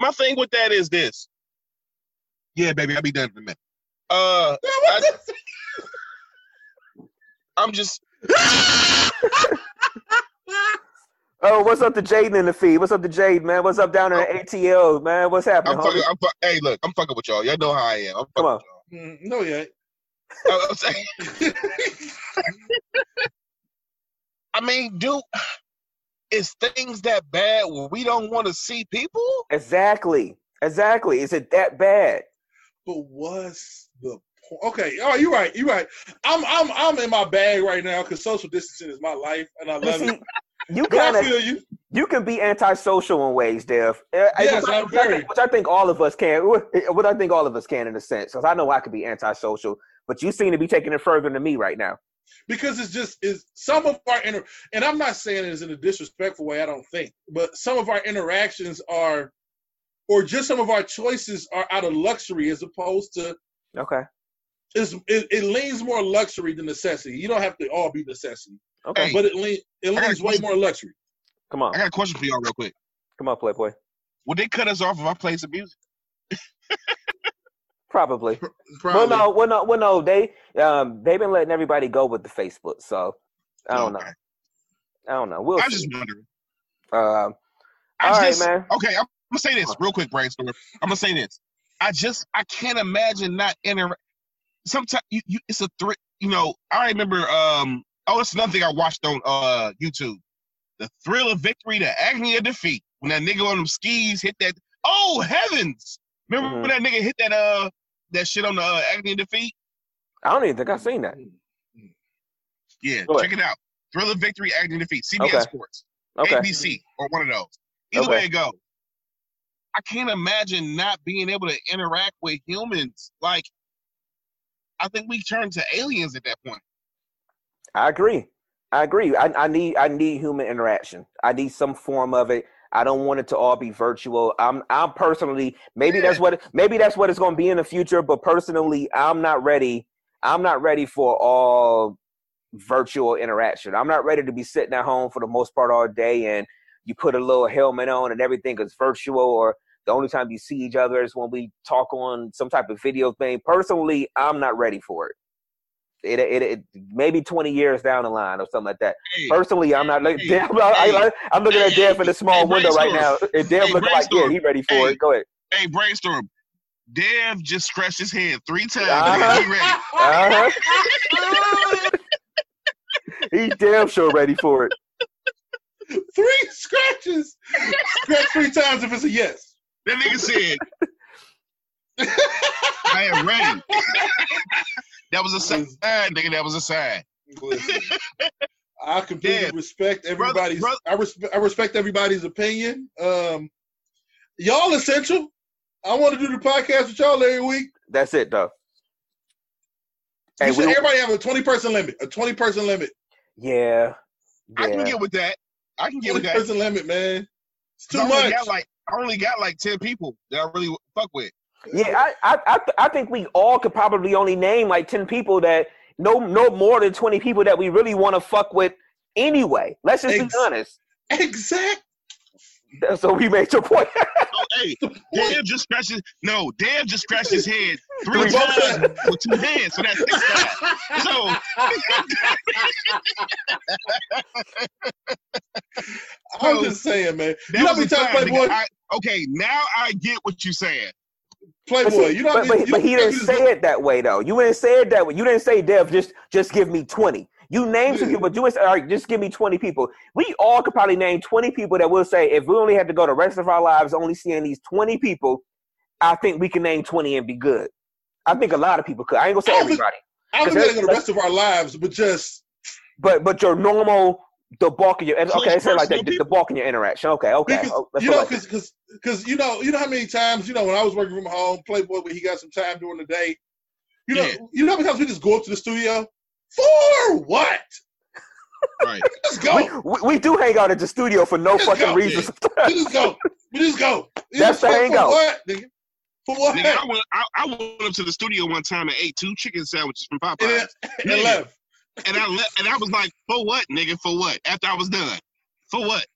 My thing with that is this. Yeah, baby, I'll be done in a minute. Uh, I, I'm just... Oh, what's up to Jaden in the feed? What's up to Jade, man? What's up down there in A T L, man? What's happening, I'm fucking, I'm fu- Hey, look, I'm fucking with y'all. Y'all know how I am. I'm Come on. With y'all. Mm, no, you ain't. I, I'm saying, I mean, dude, is things that bad where we don't want to see people? Exactly. Exactly. Is it that bad? But what's the point? Okay. Oh, you're right. You're right. I'm, I'm, I'm in my bag right now because social distancing is my life, and I love it. You kind of you. you can be antisocial in ways, Dev. Yes, which, I, which, I think, which I think all of us can. What I think all of us can, in a sense, because I know I could be antisocial, but you seem to be taking it further than me right now. because it's just is some of our inter- and I'm not saying it is in a disrespectful way, I don't think, but some of our interactions are, or just some of our choices are out of luxury as opposed to okay. It's, it, it leans more luxury than necessity. You don't have to all be necessity. Okay, but it leans it leans way more luxury. Come on, I got a question for y'all real quick. Come on, Playboy. Would they cut us off if I played some music? Probably. Probably. Well, no, well, no, well, no. They um they've been letting everybody go with the Facebook, so I don't okay. know. I don't know. We'll I was see. just wondering. Um, uh, all just, right, man. Okay, I'm gonna say this real quick, brainstorm. I'm gonna say this. I just I can't imagine not inter. Sometimes you, you it's a three. You know, I remember. Um, oh, it's another thing I watched on uh YouTube. The thrill of victory, the agony of defeat. When that nigga on them skis hit that. Oh heavens! Remember mm. when that nigga hit that uh that shit on the uh, agony of defeat? I don't even think I've seen that. Yeah, Go check ahead. it out. Thrill of victory, agony of defeat. C B S okay. Sports, okay. A B C, or one of those. Either okay. way it goes. I can't imagine not being able to interact with humans. Like, I think we turn to aliens at that point. I agree. I agree. I, I need I need human interaction. I need some form of it. I don't want it to all be virtual. I'm I'm personally maybe yeah. that's what maybe that's what it's going to be in the future. But personally, I'm not ready. I'm not ready for all virtual interaction. I'm not ready to be sitting at home for the most part all day and you put a little helmet on and everything is virtual. Or the only time you see each other is when we talk on some type of video thing. Personally, I'm not ready for it. It, it it maybe twenty years down the line or something like that. Hey, Personally, I'm not looking. Hey, I'm, hey, I'm looking at Dev hey, in the small hey, window right now. And Dev hey, looking like, yeah, he ready for hey, it. Go ahead. Hey, brainstorm. Dev just scratched his head three times. Uh-huh. He ready. Uh-huh. He's damn sure ready for it. Three scratches. Scratch three times if it's a yes. That nigga said. I am ready. That was a sign, nigga. That was a sign. Listen, I completely yeah. respect everybody's. Brother, brother. I respect. I respect everybody's opinion. Um, y'all essential. I want to do the podcast with y'all every week. That's it, though. Hey, we, everybody have a twenty-person limit. A twenty-person limit. Yeah, yeah. I can get with that. I can get with that. twenty-person limit, man. It's too I much. Like, I only got like ten people that I really fuck with. Yeah, I I I, th- I think we all could probably only name like ten people that no no more than twenty people that we really want to fuck with anyway. Let's just Ex- be honest. Exactly. So we made your point. Oh, hey, Dan just scratches. No, Dan just scratched his head three times with two hands. So that's six times. So I'm so, just saying, man. You know how many times, Playboy? Okay, now I get what you're saying. Playboy, but see, you know what but, I mean? But, you, but he didn't say just, it that way, though. You didn't say it that way. You didn't say, Dev, just just give me twenty. You named some yeah. people. Do it. All right, just give me twenty people. We all could probably name twenty people that we'll say, if we only had to go the rest of our lives only seeing these twenty people, I think we can name twenty and be good. I think a lot of people could. I ain't going to say I everybody. I don't think they're going to the rest of our lives, but just. But but your normal, the bulk of your. Okay, it's like that. The, the bulk in your interaction. Okay, okay. Because, oh, you know, because. Like Because, you know, you know how many times, you know, when I was working from home, Playboy, when he got some time during the day, you know, yeah. you know how many times we just go up to the studio? For what? Right. Just go. We, we, we do hang out at the studio for no fucking go, reason. We just go. We just go. We That's just the hang out. For what, nigga? For what? Nigga, I, went, I, I went up to the studio one time and ate two chicken sandwiches from Popeyes. And, and left. And I left. And I was like, for what, nigga? For what? After I was done. For what?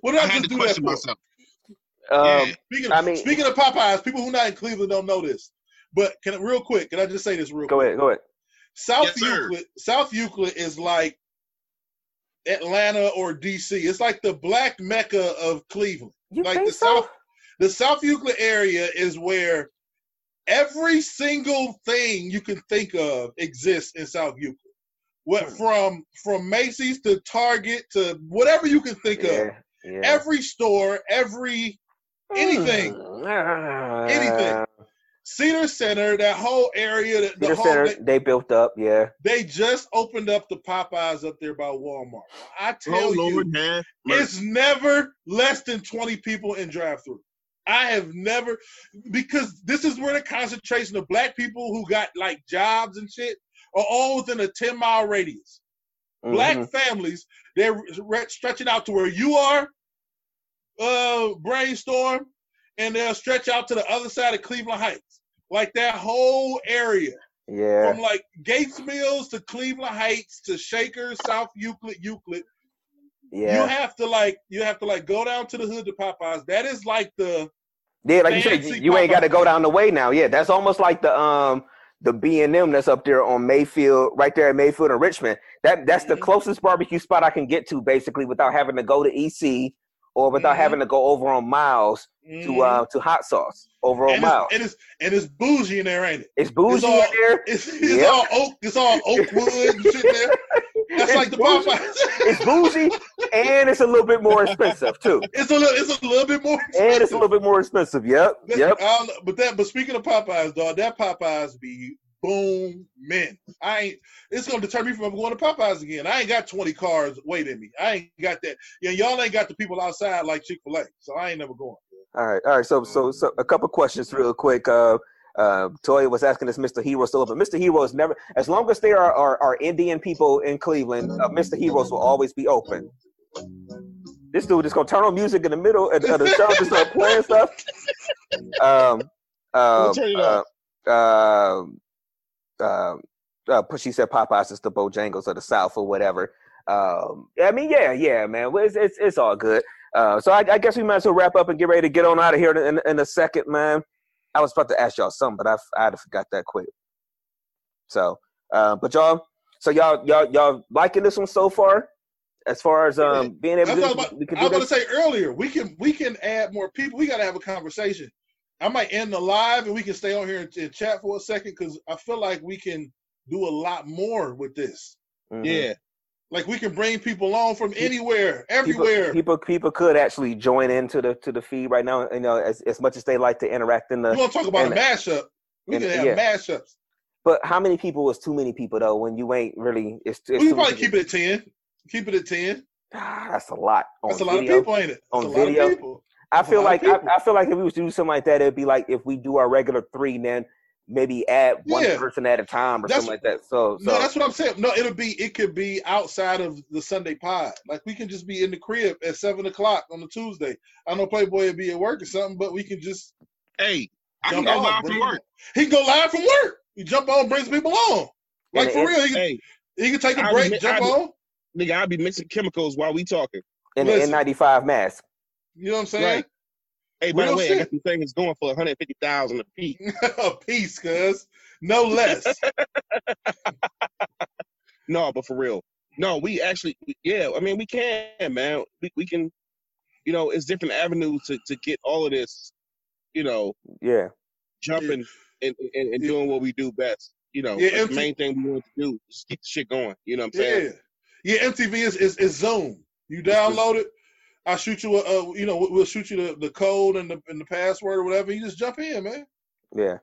What did I, I had just to do question that for? myself. Um, yeah. Speaking of, I mean, speaking of Popeyes, people who not in Cleveland don't know this, but can real quick, can I just say this real go quick? Go ahead, go ahead. South yes, Euclid, sir. South Euclid is like Atlanta or D C. It's like the black Mecca of Cleveland. You like think the so? South, the South Euclid area is where every single thing you can think of exists in South Euclid. What hmm. from from Macy's to Target to whatever you can think yeah, of, yeah. every store, every Anything, anything. Cedar Center, that whole area. That, the Cedar whole Center, they, they built up, yeah. They just opened up the Popeyes up there by Walmart. I tell oh, you, Lord, it's never less than twenty people in drive-thru. I have never, because this is where the concentration of black people who got like jobs and shit are all within a ten-mile radius. Mm-hmm. Black families, they're stretching out to where you are, uh, Brainstorm, and they'll stretch out to the other side of Cleveland Heights. Like that whole area. Yeah. From like Gates Mills to Cleveland Heights to Shakers, South Euclid, Euclid. Yeah. You have to like you have to like go down to the hood to Popeyes. That is like the yeah, like you said, you, you ain't got to go down the way now. Yeah, that's almost like the um the B and M that's up there on Mayfield, right there at Mayfield and Richmond. That that's mm-hmm. the closest barbecue spot I can get to basically without having to go to E C or without mm-hmm. having to go over on Miles mm-hmm. to uh to Hot Sauce over on and Miles. It's, and it's and it's bougie in there, ain't it? It's bougie it's all, in there. It's, it's yep. all oak. It's all oakwood and shit there. That's it's like the bougie. Popeyes. It's bougie, and it's a little bit more expensive too. It's a little, it's a little bit more expensive. And it's a little bit more expensive. Yep, That's, yep. I'll, but that, but speaking of Popeyes, dog, that Popeyes be booming. I ain't. It's gonna deter me from going to Popeyes again. I ain't got twenty cars waiting me. I ain't got that. Yeah, y'all ain't got the people outside like Chick-fil-A, so I ain't never going. All right, all right. So, so, so a couple questions real quick. Uh, Uh, Toya was asking, is Mister Hero still open? Mister Hero is never, as long as there are, are, are Indian people in Cleveland, uh, Mister Heroes will always be open. This dude is going to turn on music in the middle of the, of the show and start playing stuff. Um, um, uh, uh, uh, uh, she said Popeyes is the Bojangles of the South or whatever. Um, I mean, yeah, yeah, man. It's, it's, it's all good. Uh, so I, I guess we might as well wrap up and get ready to get on out of here in, in, in a second, man. I was about to ask y'all something, but I I forgot that quick. So, uh, but y'all, so y'all y'all y'all liking this one so far, as far as um being able to. I was about, we can do I was about to say earlier, we can we can add more people. We got to have a conversation. I might end the live and we can stay on here and, and chat for a second because I feel like we can do a lot more with this. Mm-hmm. Yeah. Like we can bring people on from anywhere, everywhere. People, people, people could actually join into the to the feed right now. You know, as, as much as they like to interact in the. You want to talk about a mashup? We can have yeah. mashups. But how many people is too many people though? When you ain't really, it's. it's we can probably keep it at ten. Keep it at ten. Ah, that's a lot. On that's a lot video. Of people, ain't it? That's on a video, lot of people. I feel like I, I feel like if we was to do something like that, it'd be like if we do our regular three, then. Maybe add one yeah. person at a time or that's, something like that. So, so no, that's what I'm saying. No, it'll be it could be outside of the Sunday pod. Like we can just be in the crib at seven o'clock on a Tuesday. I know Playboy would be at work or something, but we can just hey, I can go on, live from work. He can go live from work. He jump on, brings people on. Like and for real, he can, hey, he can take a I'll break, be, jump I'll, on. Nigga, I'll be mixing chemicals while we talking. In Listen, an N ninety-five mask. You know what I'm saying? Right. Hey, by real the way, shit. I got some things going for one hundred fifty thousand dollars a piece. A piece, cuz. No less. No, but for real. No, we actually, yeah, I mean, we can, man. We, we can, you know, it's different avenues to, to get all of this, you know, yeah, jumping yeah. and, and, and yeah. doing what we do best. You know, yeah, the main thing we want to do is keep the shit going. You know what I'm saying? Yeah, yeah M T V is, is, is Zoom. You download it. I'll shoot you, a, uh, you know, we'll shoot you the, the code and the and the password or whatever. You just jump in, man. Yeah.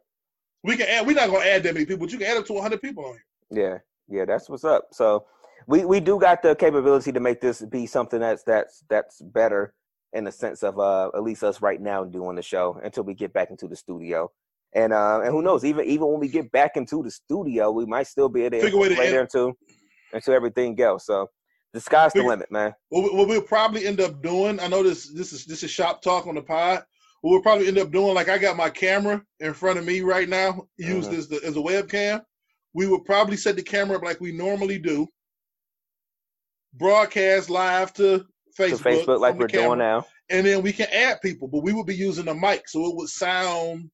We can add, we're not going to add that many people, but you can add up to one hundred people on here. Yeah. Yeah, that's what's up. So we, we do got the capability to make this be something that's, that's, that's better in the sense of uh, at least us right now doing the show until we get back into the studio. And uh, and who knows, even even when we get back into the studio, we might still be able to play there too, until everything else. So. The sky's the limit, man. What we'll, we'll probably end up doing, I know this this is this is shop talk on the pod. What we'll probably end up doing, like I got my camera in front of me right now, used mm-hmm. as the, as a webcam. We will probably set the camera up like we normally do. Broadcast live to Facebook, to Facebook like we're camera, doing now. And then we can add people, but we will be using the mic, so it would sound...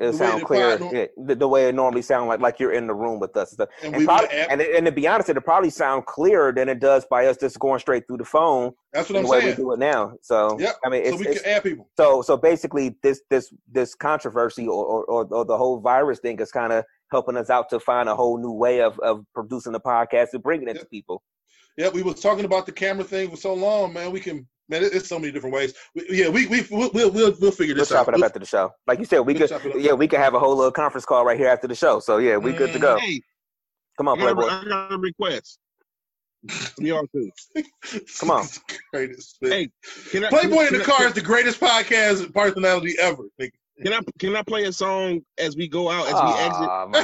It'll sound clear norm- yeah, the, the way it normally sounds, like like you're in the room with us. And, and, probably, add- and, and to be honest, it'll probably sound clearer than it does by us just going straight through the phone. That's what I'm saying. The way we do it now. So, yep. I mean, it's, so we it's, can add people. So, so basically, this this this controversy or or, or, or the whole virus thing is kind of helping us out to find a whole new way of, of producing the podcast and bringing it yep. to people. Yeah, we were talking about the camera thing for so long, man. We can. Man, it's so many different ways. We, yeah, we we we'll we'll, we'll, we'll figure this we'll out. We'll chop it up we'll, after the show, like you said. We we'll could, yeah, we could have a whole little conference call right here after the show. So yeah, we good to go. Hey, come on, I Playboy. I got a request. Y'all too. Come on. Hey, can I, Playboy can I, in the Car is the greatest podcast personality ever. Nigga. Can I can I play a song as we go out, as Aww, we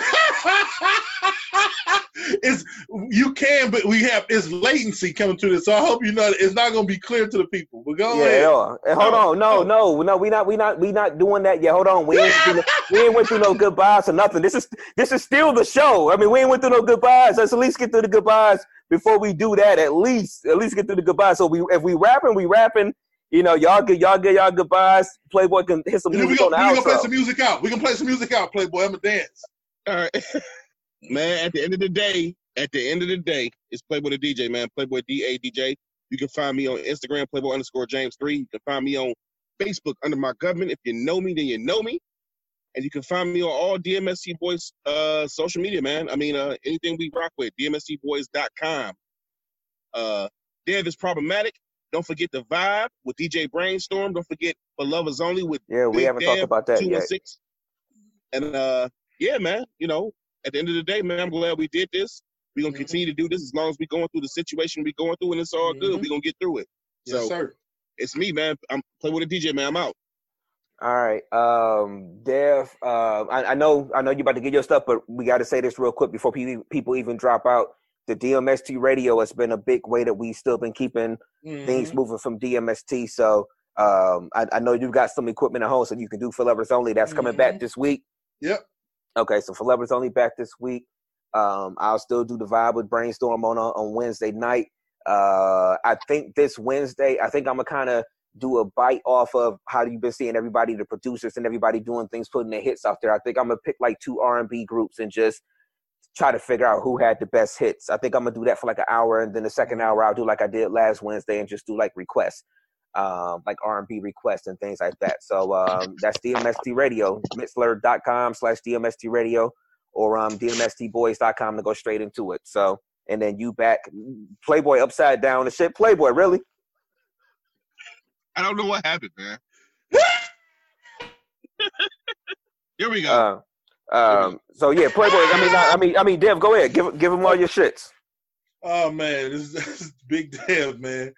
exit? It's you can, but we have it's latency coming through this, so I hope you know it's not going to be clear to the people. But go yeah, ahead. Yeah. Hold on, no, no, no, we not, we not, we not doing that yet. Hold on, we ain't, no, we ain't went through no goodbyes or nothing. This is this is still the show. I mean, we ain't went through no goodbyes. Let's at least get through the goodbyes before we do that. At least, at least get through the goodbyes. So we, if we rapping, we rapping. You know, y'all get y'all get y'all goodbyes. Playboy can hit some music on the outro. We can play some music out. We can play some music out, Playboy. I'm a dance. All right. Man, at the end of the day, at the end of the day, it's Playboy the D J, man. Playboy D A D J. You can find me on Instagram, Playboy underscore James three. You can find me on Facebook under my government. If you know me, then you know me. And you can find me on all D M S T Boys uh, social media, man. I mean, uh, anything we rock with, D M S T boys dot com. Uh, Dev is Problematic. Don't forget The Vibe with D J Brainstorm. Don't forget For Lovers Only with yeah, we Big haven't Dab, talked about that yet. And uh, yeah, man, you know, at the end of the day, man, I'm glad we did this. We're gonna mm-hmm. continue to do this as long as we're going through the situation we're going through, and it's all mm-hmm. good. We're gonna get through it. So yes, sir. It's me, man. I'm playing with a D J, man. I'm out. All right, um, Dev. Uh, I, I know, I know you're about to get your stuff, but we got to say this real quick before pe- people even drop out. The D M S T radio has been a big way that we've still been keeping mm-hmm. things moving from D M S T. So um, I, I know you've got some equipment at home, so you can do For Lovers Only. That's mm-hmm. coming back this week. Yep. Okay, so For Lovers Only back this week. Um, I'll still do The Vibe with Brainstorm on on Wednesday night. Uh, I think this Wednesday, I think I'm going to kind of do a bite off of how you've been seeing everybody, the producers and everybody doing things, putting their hits out there. I think I'm going to pick like two R and B groups and just try to figure out who had the best hits. I think I'm gonna do that for like an hour, and then the second hour I'll do like I did last Wednesday and just do like requests, um, like R and B requests and things like that. So um, that's D M S T Radio, mixler.com slash DMST Radio, or um, D M S T boys dot com to go straight into it. So, and then you back, Playboy upside down and shit. Playboy, really? I don't know what happened, man. Here we go. Uh, Um, so yeah, Playboy. I mean, I mean, I mean, Dev, go ahead. Give give him all your shits. Oh man, this is, this is Big Dev, man.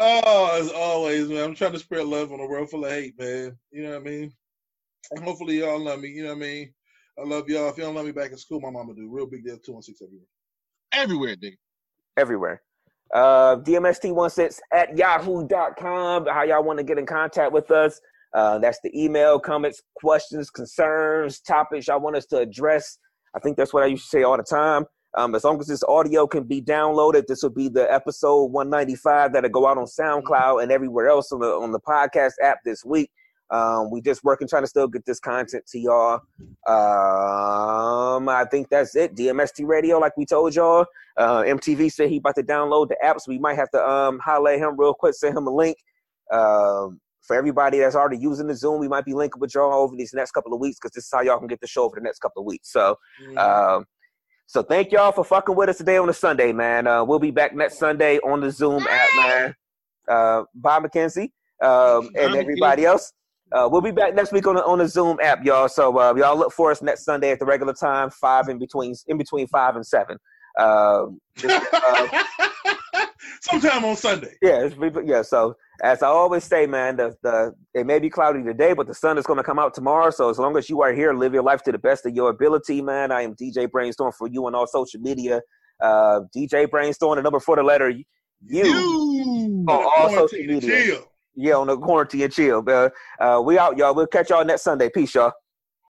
Oh, as always, man. I'm trying to spread love on a world full of hate, man. You know what I mean? And hopefully y'all love me. You know what I mean? I love y'all. If y'all don't love me back in school, my mama do. Real Big Dev two one six everywhere. Everywhere, nigga. Everywhere. Uh, D M S T one six at yahoo dot com. How y'all want to get in contact with us? Uh, that's the email, comments, questions, concerns, topics y'all want us to address. I think that's what I used to say all the time. Um, as long as this audio can be downloaded, this will be the episode one ninety-five that'll go out on SoundCloud and everywhere else on the on the podcast app this week. Um, we just working trying to still get this content to y'all. Um, I think that's it. D M S T Radio, like we told y'all. Uh, M T V said he about to download the apps. We might have to um, holler at him real quick, send him a link. Um, For everybody that's already using the Zoom, we might be linking with y'all over these next couple of weeks because this is how y'all can get the show over the next couple of weeks. So mm-hmm. um, so thank y'all for fucking with us today on a Sunday, man. Uh, we'll be back next Sunday on the Zoom app, man. Uh, Bob McKenzie um, and everybody else. Uh, we'll be back next week on the, on the Zoom app, y'all. So uh, y'all look for us next Sunday at the regular time, five in between, in between five and seven. Uh, just, uh, Sometime on Sunday. Yeah, it's, yeah. So as I always say, man, the the it may be cloudy today, but the sun is going to come out tomorrow. So as long as you are here, live your life to the best of your ability, man. I am D J Brainstorm for you on all social media. Uh, D J Brainstorm, the number for the letter U, you on all social media. Yeah, on the quarantine and chill. Uh, uh, we out, y'all. We'll catch y'all next Sunday. Peace, y'all.